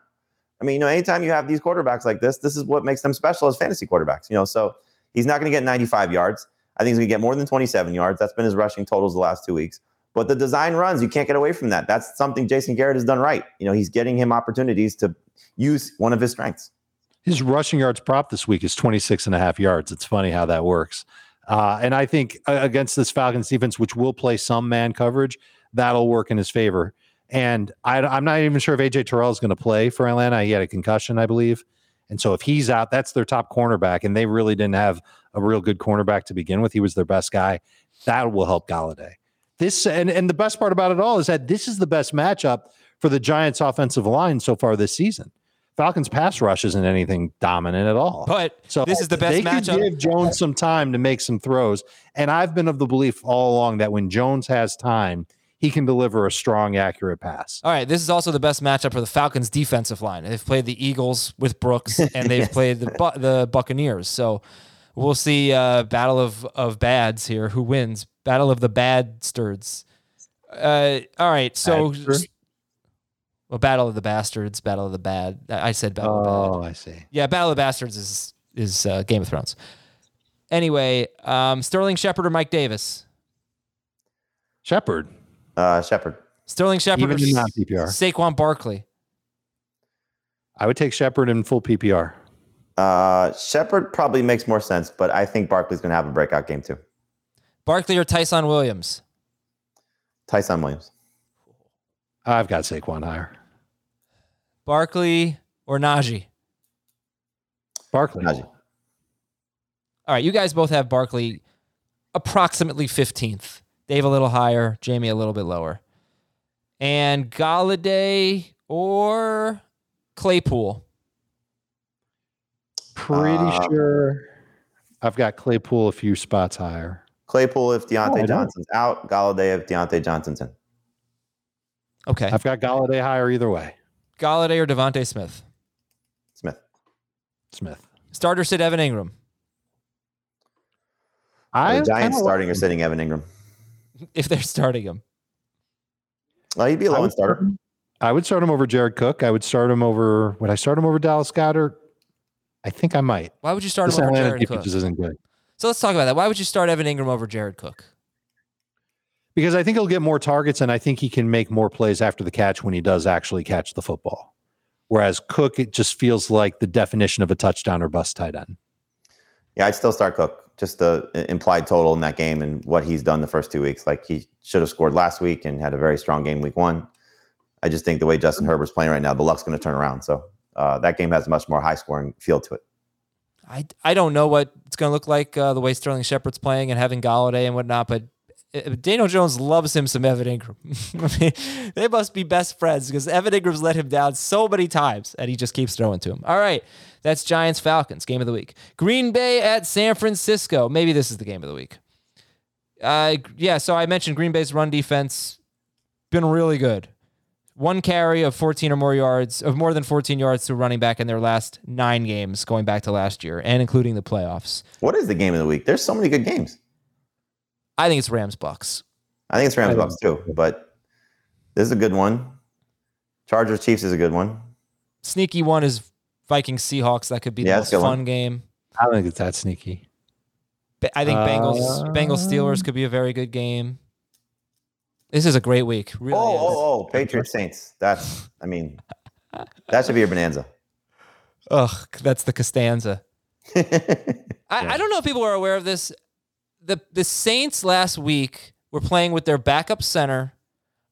I mean, you know, anytime you have these quarterbacks like this, this is what makes them special as fantasy quarterbacks. You know, so he's not going to get ninety-five yards. I think he's going to get more than twenty-seven yards. That's been his rushing totals the last two weeks. But the design runs, you can't get away from that. That's something Jason Garrett has done right. You know, he's getting him opportunities to use one of his strengths. His rushing yards prop this week is twenty-six and a half yards. It's funny how that works. Uh, and I think against this Falcons defense, which will play some man coverage, that'll work in his favor. And I, I'm not even sure if A J Terrell is going to play for Atlanta. He had a concussion, I believe. And so if he's out, that's their top cornerback. And they really didn't have a real good cornerback to begin with. He was their best guy. That will help Golladay. This, and, and the best part about it all is that this is the best matchup for the Giants offensive line so far this season. Falcons pass rush isn't anything dominant at all. But so this is the best they matchup. They could give Jones some time to make some throws. And I've been of the belief all along that when Jones has time, he can deliver a strong, accurate pass. All right, this is also the best matchup for the Falcons' defensive line. They've played the Eagles with Brooks, and they've played the Bu- the Buccaneers. So we'll see uh, battle of, of bads here. Who wins? Battle of the Badsterds. Uh, all right, so... Badster? Well, Battle of the Bastards, Battle of the Bad. I said Battle oh, of the Bad. Oh, I see. Yeah, Battle of the Bastards is, is uh, Game of Thrones. Anyway, um, Sterling Shepard or Mike Davis? Shepard. Uh, Shepard. Sterling Shepard or Saquon Barkley? I would take Shepard in full P P R. Uh, Shepard probably makes more sense, but I think Barkley's going to have a breakout game too. Barkley or Tyson Williams? Tyson Williams. I've got Saquon higher. Barkley or Najee? Barkley. Najee. All right, you guys both have Barkley approximately fifteenth. Dave a little higher, Jamie a little bit lower. And Golladay or Claypool? Pretty uh, sure I've got Claypool a few spots higher. Claypool if Diontae oh, Johnson's out, Golladay if Diontae Johnson's in. Okay. I've got Golladay higher either way. Golladay or DeVonta Smith? Smith. Smith. Starter sit Evan Ingram? I the Giants starting like or sitting Evan Ingram? If they're starting him. Well, he'd be a lone starter. Start I would start him over Jared Cook. I would start him over... Would I start him over Dallas Goedert? I think I might. Why would you start this him over Jared Cook? Isn't good. So let's talk about that. Why would you start Evan Ingram over Jared Cook? Because I think he'll get more targets, and I think he can make more plays after the catch when he does actually catch the football. Whereas Cook, it just feels like the definition of a touchdown or bust tight end. Yeah, I'd still start Cook. Just the implied total in that game and what he's done the first two weeks. Like, he should have scored last week and had a very strong game week one. I just think the way Justin Herbert's playing right now, the luck's going to turn around. So uh, that game has a much more high-scoring feel to it. I, I don't know what it's going to look like uh, the way Sterling Shepard's playing and having Golladay and whatnot, but Daniel Jones loves him some Evan Ingram. I mean, they must be best friends because Evan Ingram's let him down so many times, and he just keeps throwing to him. All right, that's Giants-Falcons, game of the week. Green Bay at San Francisco. Maybe this is the game of the week. Uh, yeah, so I mentioned Green Bay's run defense been really good. One carry of fourteen or more yards, of more than fourteen yards to running back in their last nine games going back to last year and including the playoffs. What is the game of the week? There's so many good games. I think it's Rams Bucks. I think it's Rams Bucks too, but this is a good one. Chargers Chiefs is a good one. Sneaky one is Vikings Seahawks. That could be yeah, the most fun one. Game. I don't think it's that sneaky. I think Bengals uh, Bengals Steelers could be a very good game. This is a great week. Really oh, is. oh, oh, Patriots Saints. That's I mean, that should be your bonanza. Ugh, that's the Costanza. I, I don't know if people are aware of this. The the Saints last week were playing with their backup center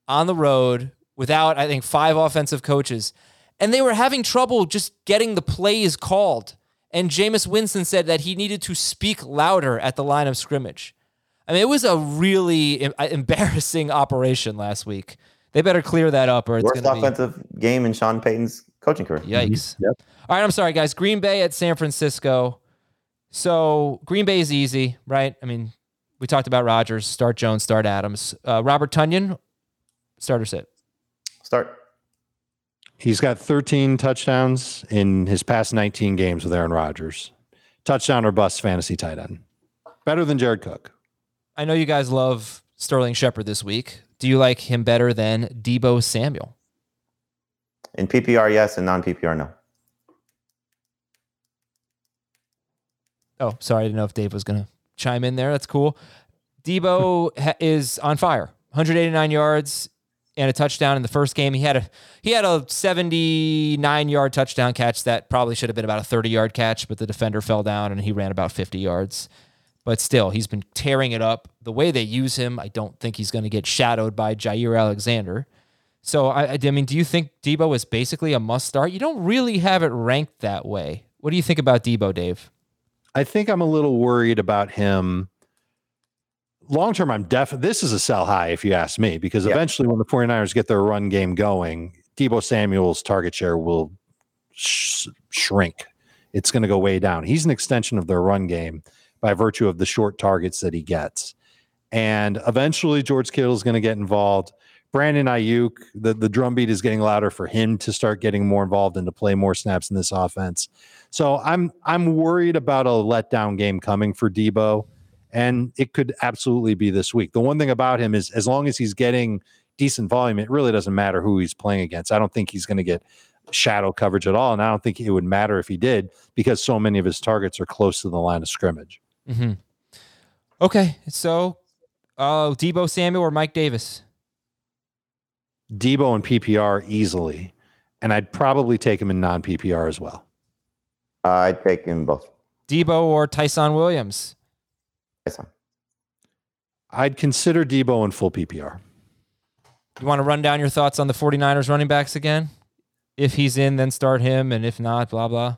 on the road without, I think, five offensive coaches. And they were having trouble just getting the plays called. And Jameis Winston said that he needed to speak louder at the line of scrimmage. I mean, it was a really embarrassing operation last week. They better clear that up or it's going to be... Worst offensive game in Sean Payton's coaching career. Yikes. Mm-hmm. Yep. All right, I'm sorry, guys. Green Bay at San Francisco. So Green Bay is easy, right? I mean, we talked about Rodgers, start Jones, start Adams. Uh, Robert Tonyan, start or sit? Start. He's got thirteen touchdowns in his past nineteen games with Aaron Rodgers. Touchdown or bust fantasy tight end. Better than Jared Cook. I know you guys love Sterling Shepard this week. Do you like him better than Deebo Samuel? In P P R, yes, and non-P P R, no. Oh, sorry. I didn't know if Dave was going to chime in there. That's cool. Deebo ha- is on fire. one hundred eighty-nine yards and a touchdown in the first game. He had a he had a seventy-nine-yard touchdown catch that probably should have been about a thirty-yard catch, but the defender fell down and he ran about fifty yards. But still, he's been tearing it up. The way they use him, I don't think he's going to get shadowed by Jair Alexander. So, I, I mean, do you think Deebo is basically a must-start? You don't really have it ranked that way. What do you think about Deebo, Dave? I think I'm a little worried about him. Long-term, I'm def. This is a sell high, if you ask me, because yep. eventually when the 49ers get their run game going, Deebo Samuel's target share will sh- shrink. It's going to go way down. He's an extension of their run game by virtue of the short targets that he gets. And eventually George Kittle is going to get involved. Brandon Ayuk, the, the drumbeat is getting louder for him to start getting more involved and to play more snaps in this offense. So I'm I'm worried about a letdown game coming for Deebo, and it could absolutely be this week. The one thing about him is as long as he's getting decent volume, it really doesn't matter who he's playing against. I don't think he's going to get shadow coverage at all, and I don't think it would matter if he did because so many of his targets are close to the line of scrimmage. Mm-hmm. Okay, so uh, Deebo Samuel or Mike Davis? Deebo in P P R easily, and I'd probably take him in non-P P R as well. Uh, I'd take him both. Deebo or Tyson Williams? Tyson. I'd consider Deebo in full P P R. You want to run down your thoughts on the 49ers running backs again? If he's in, then start him, and if not, blah, blah.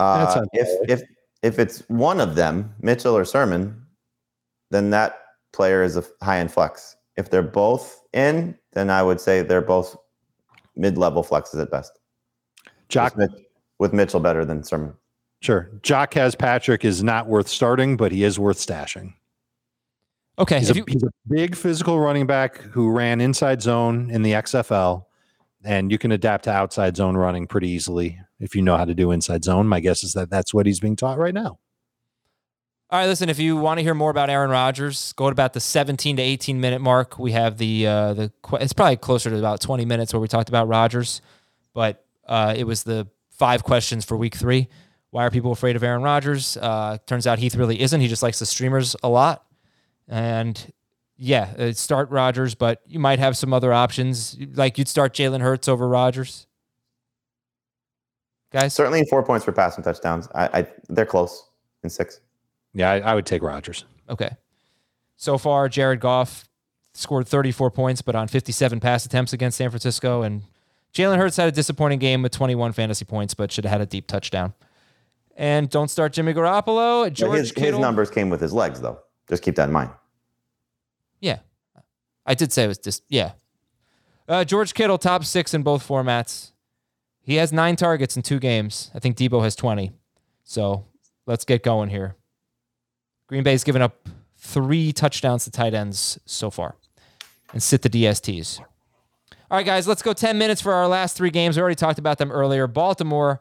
Uh, if if if it's one of them, Mitchell or Sermon, then that player is a high-end flex. If they're both in, then I would say they're both mid-level flexes at best. Jock with, with Mitchell better than Sermon. Sure. Jockez Patrick is not worth starting, but he is worth stashing. Okay. He's a, you- he's a big physical running back who ran inside zone in the X F L, and you can adapt to outside zone running pretty easily if you know how to do inside zone. My guess is that that's what he's being taught right now. All right, listen, if you want to hear more about Aaron Rodgers, go to about the seventeen to eighteen minute mark. We have the, uh, the it's probably closer to about twenty minutes where we talked about Rodgers, but uh, it was the five questions for week three. Why are people afraid of Aaron Rodgers? Uh, turns out Heath really isn't. He just likes the streamers a lot. And yeah, start Rodgers, but you might have some other options. Like you'd start Jalen Hurts over Rodgers. Guys? Certainly four points for passing touchdowns. I, I They're close in six. Yeah, I, I would take Rodgers. Okay. So far, Jared Goff scored thirty-four points, but on fifty-seven pass attempts against San Francisco. And Jalen Hurts had a disappointing game with twenty-one fantasy points, but should have had a deep touchdown. And don't start Jimmy Garoppolo. George his, his numbers came with his legs, though. Just keep that in mind. Yeah. I did say it was just, yeah. Uh, George Kittle, top six in both formats. He has nine targets in two games. I think Debo has twenty. So let's get going here. Green Bay's given up three touchdowns to tight ends so far. And sit the D S Ts. All right, guys, let's go ten minutes for our last three games. We already talked about them earlier. Baltimore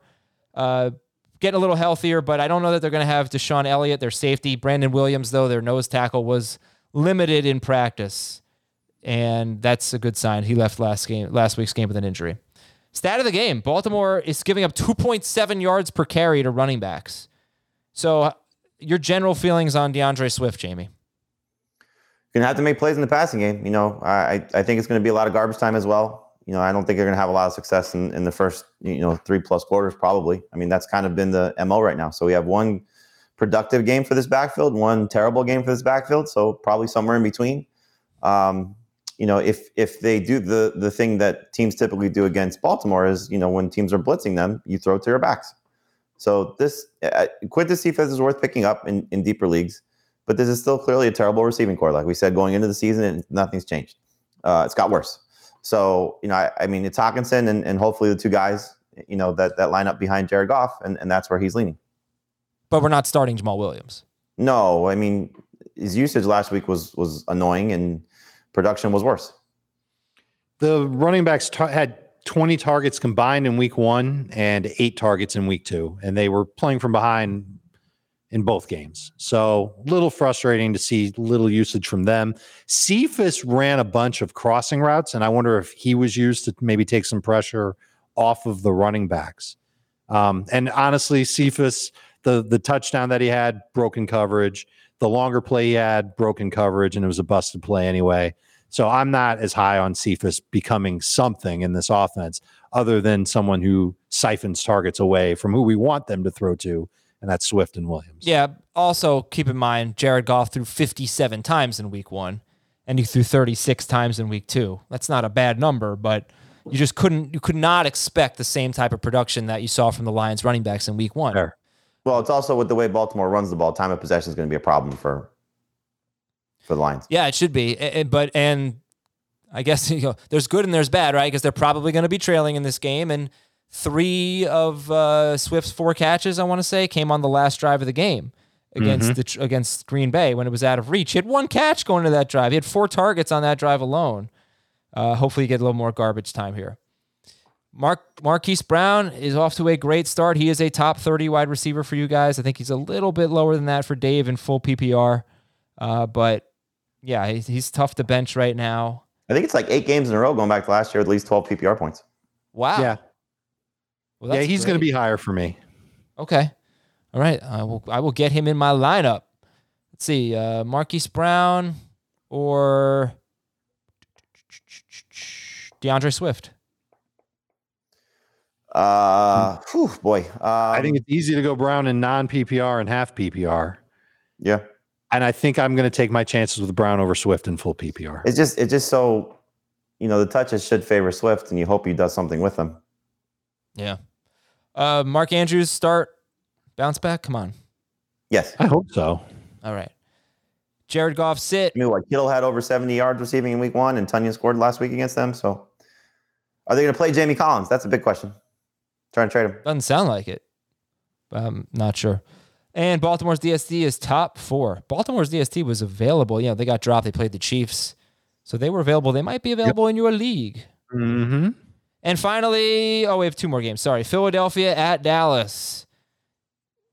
uh, getting a little healthier, but I don't know that they're going to have Deshaun Elliott, their safety. Brandon Williams, though, their nose tackle, was limited in practice. And that's a good sign. He left last game, last week's game with an injury. Stat of the game, Baltimore is giving up two point seven yards per carry to running backs. So... your general feelings on DeAndre Swift, Jamie? You're going to have to make plays in the passing game. You know, I, I think it's going to be a lot of garbage time as well. You know, I don't think they're going to have a lot of success in, in the first, you know, three-plus quarters probably. I mean, that's kind of been the M O right now. So we have one productive game for this backfield, one terrible game for this backfield, so probably somewhere in between. Um, you know, if if they do the the thing that teams typically do against Baltimore is, you know, when teams are blitzing them, you throw to your backs. So this uh, Quintez Cephas is worth picking up in, in deeper leagues, but this is still clearly a terrible receiving core. Like we said, going into the season, and nothing's changed. Uh, it's got worse. So, you know, I, I mean, it's Hawkinson and, and hopefully the two guys, you know, that, that line up behind Jared Goff, and, and that's where he's leaning. But we're not starting Jamal Williams. No, I mean, his usage last week was was annoying and production was worse. The running backs t- had... twenty targets combined in week one and eight targets in week two. And they were playing from behind in both games. So a little frustrating to see little usage from them. Cephas ran a bunch of crossing routes, and I wonder if he was used to maybe take some pressure off of the running backs. Um, and honestly, Cephas, the, the touchdown that he had, broken coverage. The longer play he had, broken coverage, and it was a busted play anyway. So I'm not as high on Cephas becoming something in this offense other than someone who siphons targets away from who we want them to throw to, and that's Swift and Williams. Yeah, also keep in mind Jared Goff threw fifty-seven times in week one, and he threw thirty-six times in week two. That's not a bad number, but you just couldn't, you could not expect the same type of production that you saw from the Lions running backs in week one. Sure. Well, it's also with the way Baltimore runs the ball, time of possession is going to be a problem for For the Lions. Yeah, it should be. And, but and I guess, you know, there's good and there's bad, right? Because they're probably going to be trailing in this game. And three of uh, Swift's four catches, I want to say, came on the last drive of the game against mm-hmm. the, against Green Bay when it was out of reach. He had one catch going to that drive. He had four targets on that drive alone. Uh, hopefully, you get a little more garbage time here. Mark Marquise Brown is off to a great start. He is a top thirty wide receiver for you guys. I think he's a little bit lower than that for Dave in full P P R, uh, but. Yeah, he's, he's tough to bench right now. I think it's like eight games in a row going back to last year, at least twelve P P R points. Wow. Yeah, well, yeah, he's going to be higher for me. Okay. All right. I will, I will get him in my lineup. Let's see. Uh, Marquise Brown or DeAndre Swift? Uh, whew, boy. Um, I think it's easy to go Brown in non-P P R and half P P R. Yeah. And I think I'm going to take my chances with Brown over Swift in full P P R. It's just it's just so, you know, the touches should favor Swift, and you hope he does something with them. Yeah. Uh, Mark Andrews, start, bounce back? Come on. Yes. I hope so. All right. Jared Goff, sit. I mean, what, Kittle had over seventy yards receiving in week one, and Tanya scored last week against them. So are they going to play Jamie Collins? That's a big question. Trying to trade him. Doesn't sound like it. I'm not sure. And Baltimore's D S T is top four. Baltimore's D S T was available. You know, they got dropped. They played the Chiefs. So they were available. They might be available yep. in your league. Mm-hmm. And finally, oh, we have two more games. Sorry. Philadelphia at Dallas.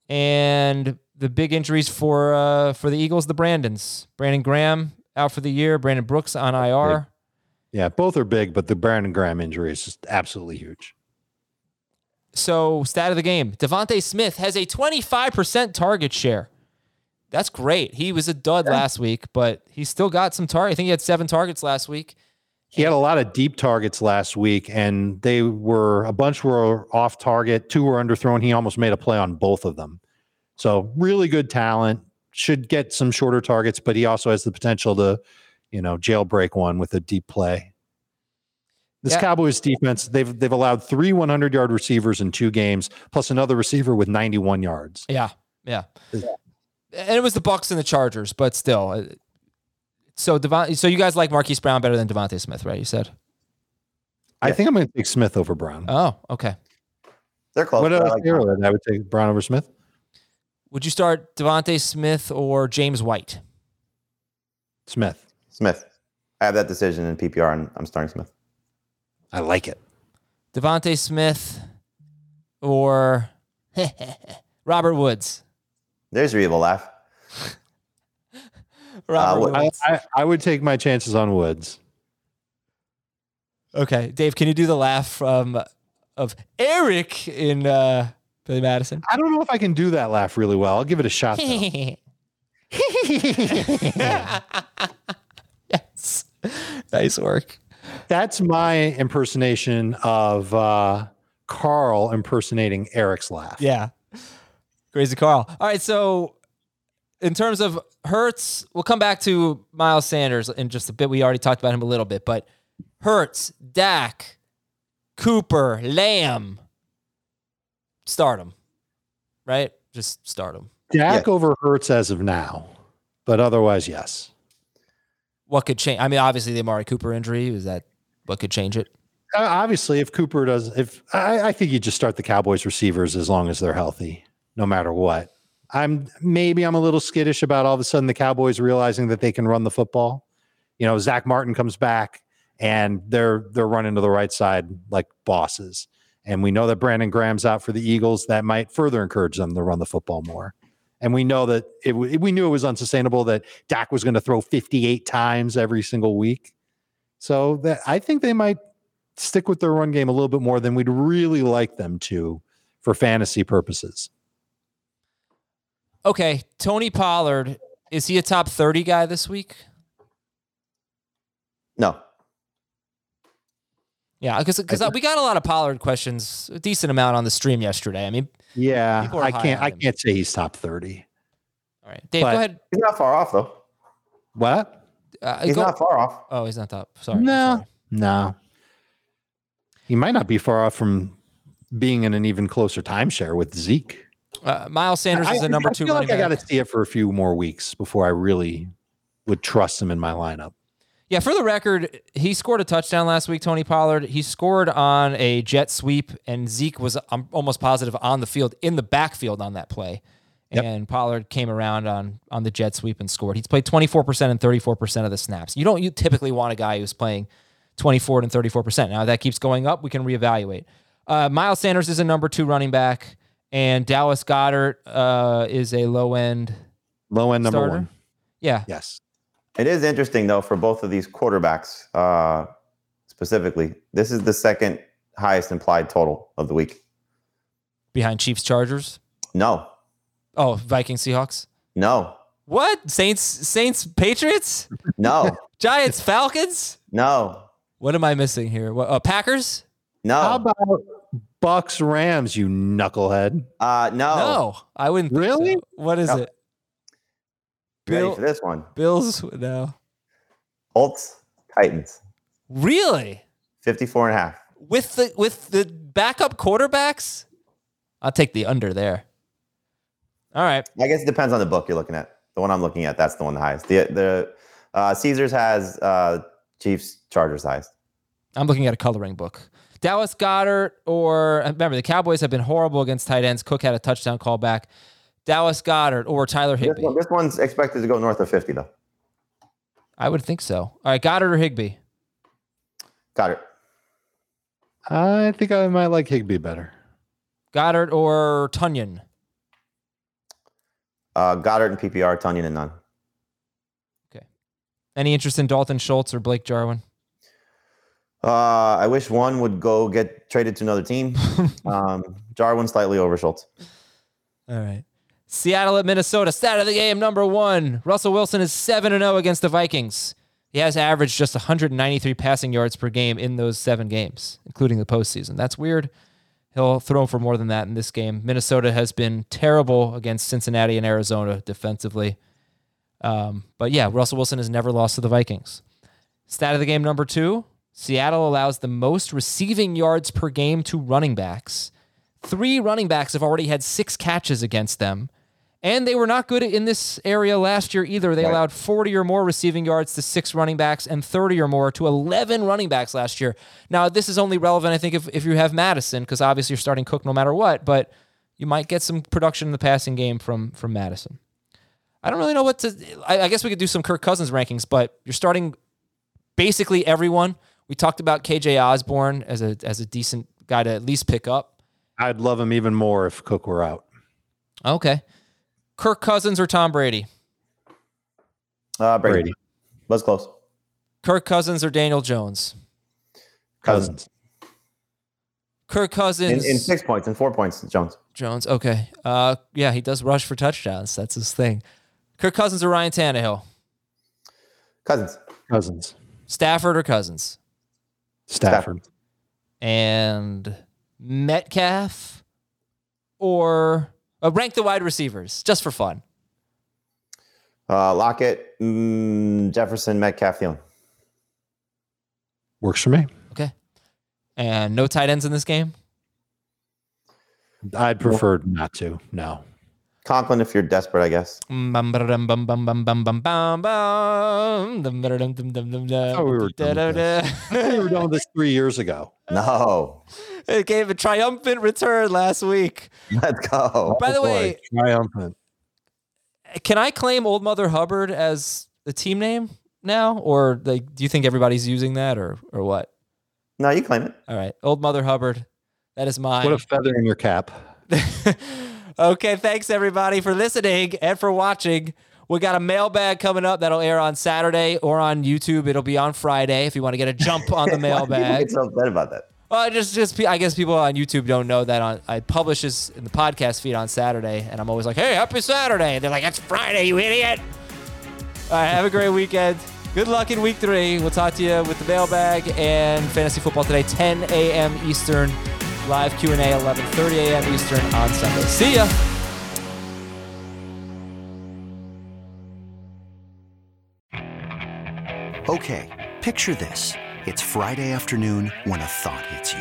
And the big injuries for uh, for the Eagles, the Brandons. Brandon Graham out for the year. Brandon Brooks on I R. Yeah, both are big, but the Brandon Graham injury is just absolutely huge. So, stat of the game. DeVonta Smith has a twenty-five percent target share. That's great. He was a dud yeah. last week, but he still got some target. I think he had seven targets last week. He had a lot of deep targets last week, and they were a bunch were off target. Two were underthrown. He almost made a play on both of them. So really good talent. Should get some shorter targets, but he also has the potential to, you know, jailbreak one with a deep play. This yeah. Cowboys defense, they've they've allowed three one hundred yard receivers in two games, plus another receiver with ninety-one yards. Yeah, yeah. yeah. And it was the Bucs and the Chargers, but still. So Devon, so you guys like Marquise Brown better than DeVonta Smith, right? You said. I yeah. think I'm going to take Smith over Brown. Oh, okay. They're close. What else? I, like I would take Brown over Smith. Would you start DeVonta Smith or James White? Smith. Smith. I have that decision in P P R, and I'm starting Smith. I like it. DeVonta Smith or Robert Woods. There's your evil laugh. Robert uh, Woods. I, I, I would take my chances on Woods. Okay, Dave, can you do the laugh from of Eric in uh, Billy Madison? I don't know if I can do that laugh really well. I'll give it a shot, though. Yes. Nice work. That's my impersonation of uh, Carl impersonating Eric's laugh. Yeah. Crazy Carl. All right, so in terms of Hurts, we'll come back to Miles Sanders in just a bit. We already talked about him a little bit, but Hurts, Dak, Cooper, Lamb, start him, right? Just start him. Dak yeah. over Hurts as of now, but otherwise, yes. What could change? I mean, obviously the Amari Cooper injury, is that what could change it? Uh, obviously, if Cooper does, if I, I think you just start the Cowboys receivers as long as they're healthy, no matter what. I'm maybe I'm a little skittish about all of a sudden the Cowboys realizing that they can run the football. You know, Zach Martin comes back and they're they're running to the right side like bosses. And we know that Brandon Graham's out for the Eagles. That might further encourage them to run the football more. And we know that it, we knew it was unsustainable that Dak was going to throw fifty-eight times every single week. So that I think they might stick with their run game a little bit more than we'd really like them to for fantasy purposes. Okay, Tony Pollard, is he a top thirty guy this week? No. Yeah, because we got a lot of Pollard questions, a decent amount on the stream yesterday. I mean, yeah, I can't I can't say he's top thirty. All right, Dave, but go ahead. He's not far off, though. What? Uh, he's go, not far off. Oh, he's not top. Sorry. No, sorry. no. He might not be far off from being in an even closer timeshare with Zeke. Uh, Miles Sanders is the number two running back. I feel like I got to see it for a few more weeks before I really would trust him in my lineup. Yeah, for the record, he scored a touchdown last week, Tony Pollard. He scored on a jet sweep, and Zeke was um, almost positive on the field, in the backfield on that play. Yep. And Pollard came around on on the jet sweep and scored. He's played twenty-four percent and thirty-four percent of the snaps. You don't you typically want a guy who's playing twenty-four and thirty-four percent. Now, if that keeps going up, we can reevaluate. Uh, Miles Sanders is a number two running back. And Dallas Goedert uh, is a low-end Low-end number starter. One. Yeah. Yes. It is interesting, though, for both of these quarterbacks uh, specifically. This is the second highest implied total of the week. Behind Chiefs Chargers? No. Oh, Vikings Seahawks? No. What? Saints Saints Patriots? No. Giants Falcons? No. What am I missing here? What, uh, Packers? No. How about... Bucks Rams, you knucklehead. Uh, no, no, I wouldn't. Really? So. What is no. it? Bill, ready for this one. Bills no. Colts Titans. Really? fifty-four and a half with the with the backup quarterbacks. I'll take the under there. All right. I guess it depends on the book you're looking at. The one I'm looking at, that's the one the highest. The the uh, Caesars has uh, Chiefs Chargers highest. I'm looking at a coloring book. Dallas Goedert or, remember, the Cowboys have been horrible against tight ends. Cook had a touchdown call back. Dallas Goedert or Tyler Higbee. This, one, this one's expected to go north of fifty, though. I would think so. All right, Goddard or Higbee? Goddard. I think I might like Higbee better. Goddard or Tunyon? Uh, Goddard and P P R, Tonyan and none. Okay. Any interest in Dalton Schultz or Blake Jarwin? Uh, I wish one would go get traded to another team. um, Jarwin slightly over Schultz. All right. Seattle at Minnesota. Stat of the game, number one. Russell Wilson is seven and oh against the Vikings. He has averaged just one hundred ninety-three passing yards per game in those seven games, including the postseason. That's weird. He'll throw for more than that in this game. Minnesota has been terrible against Cincinnati and Arizona defensively. Um, but yeah, Russell Wilson has never lost to the Vikings. Stat of the game, number two. Seattle allows the most receiving yards per game to running backs. Three running backs have already had six catches against them. And they were not good in this area last year either. They right. allowed forty or more receiving yards to six running backs and thirty or more to eleven running backs last year. Now, this is only relevant, I think, if, if you have Madison, because obviously you're starting Cook no matter what, but you might get some production in the passing game from, from Madison. I don't really know what to... I, I guess we could do some Kirk Cousins rankings, but you're starting basically everyone. We talked about K J Osborne as a as a decent guy to at least pick up. I'd love him even more if Cook were out. Okay. Kirk Cousins or Tom Brady? Uh, Brady. Brady. Buzz close. Kirk Cousins or Daniel Jones? Cousins. Kirk Cousins. In, in six points, in four points, Jones. Jones, okay. Uh, yeah, he does rush for touchdowns. That's his thing. Kirk Cousins or Ryan Tannehill? Cousins. Cousins. Stafford or Cousins? Stafford. Stafford. And Metcalf or... Uh, rank the wide receivers, just for fun. Uh, Lockett, mm, Jefferson, Metcalf, Thielen. Works for me. Okay. And no tight ends in this game? I'd prefer not to, no. Conklin, if you're desperate, I guess. Oh, we were done with this. I thought we were done with this three years ago. No. It gave a triumphant return last week. Let's go. By the way, triumphant. Can I claim Old Mother Hubbard as the team name now? Or like, do you think everybody's using that or or what? No, you claim it. All right. Old Mother Hubbard. That is mine. What a feather in your cap. Okay, thanks everybody for listening and for watching. We got a mailbag coming up that'll air on Saturday or on YouTube. It'll be on Friday if you want to get a jump on the mailbag. Why do you get so upset about that? Well, just, just I guess people on YouTube don't know that on, I publish this in the podcast feed on Saturday, and I'm always like, hey, happy Saturday. And they're like, it's Friday, you idiot. All right, have a great weekend. Good luck in week three. We'll talk to you with the mailbag and Fantasy Football Today, ten a.m. Eastern. Live Q and A, eleven thirty a.m. Eastern on Sunday. See ya. Okay, picture this. It's Friday afternoon when a thought hits you.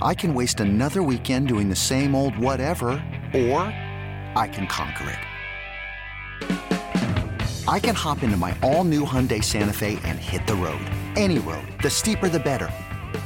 I can waste another weekend doing the same old whatever, or I can conquer it. I can hop into my all-new Hyundai Santa Fe and hit the road. Any road. The steeper, the better.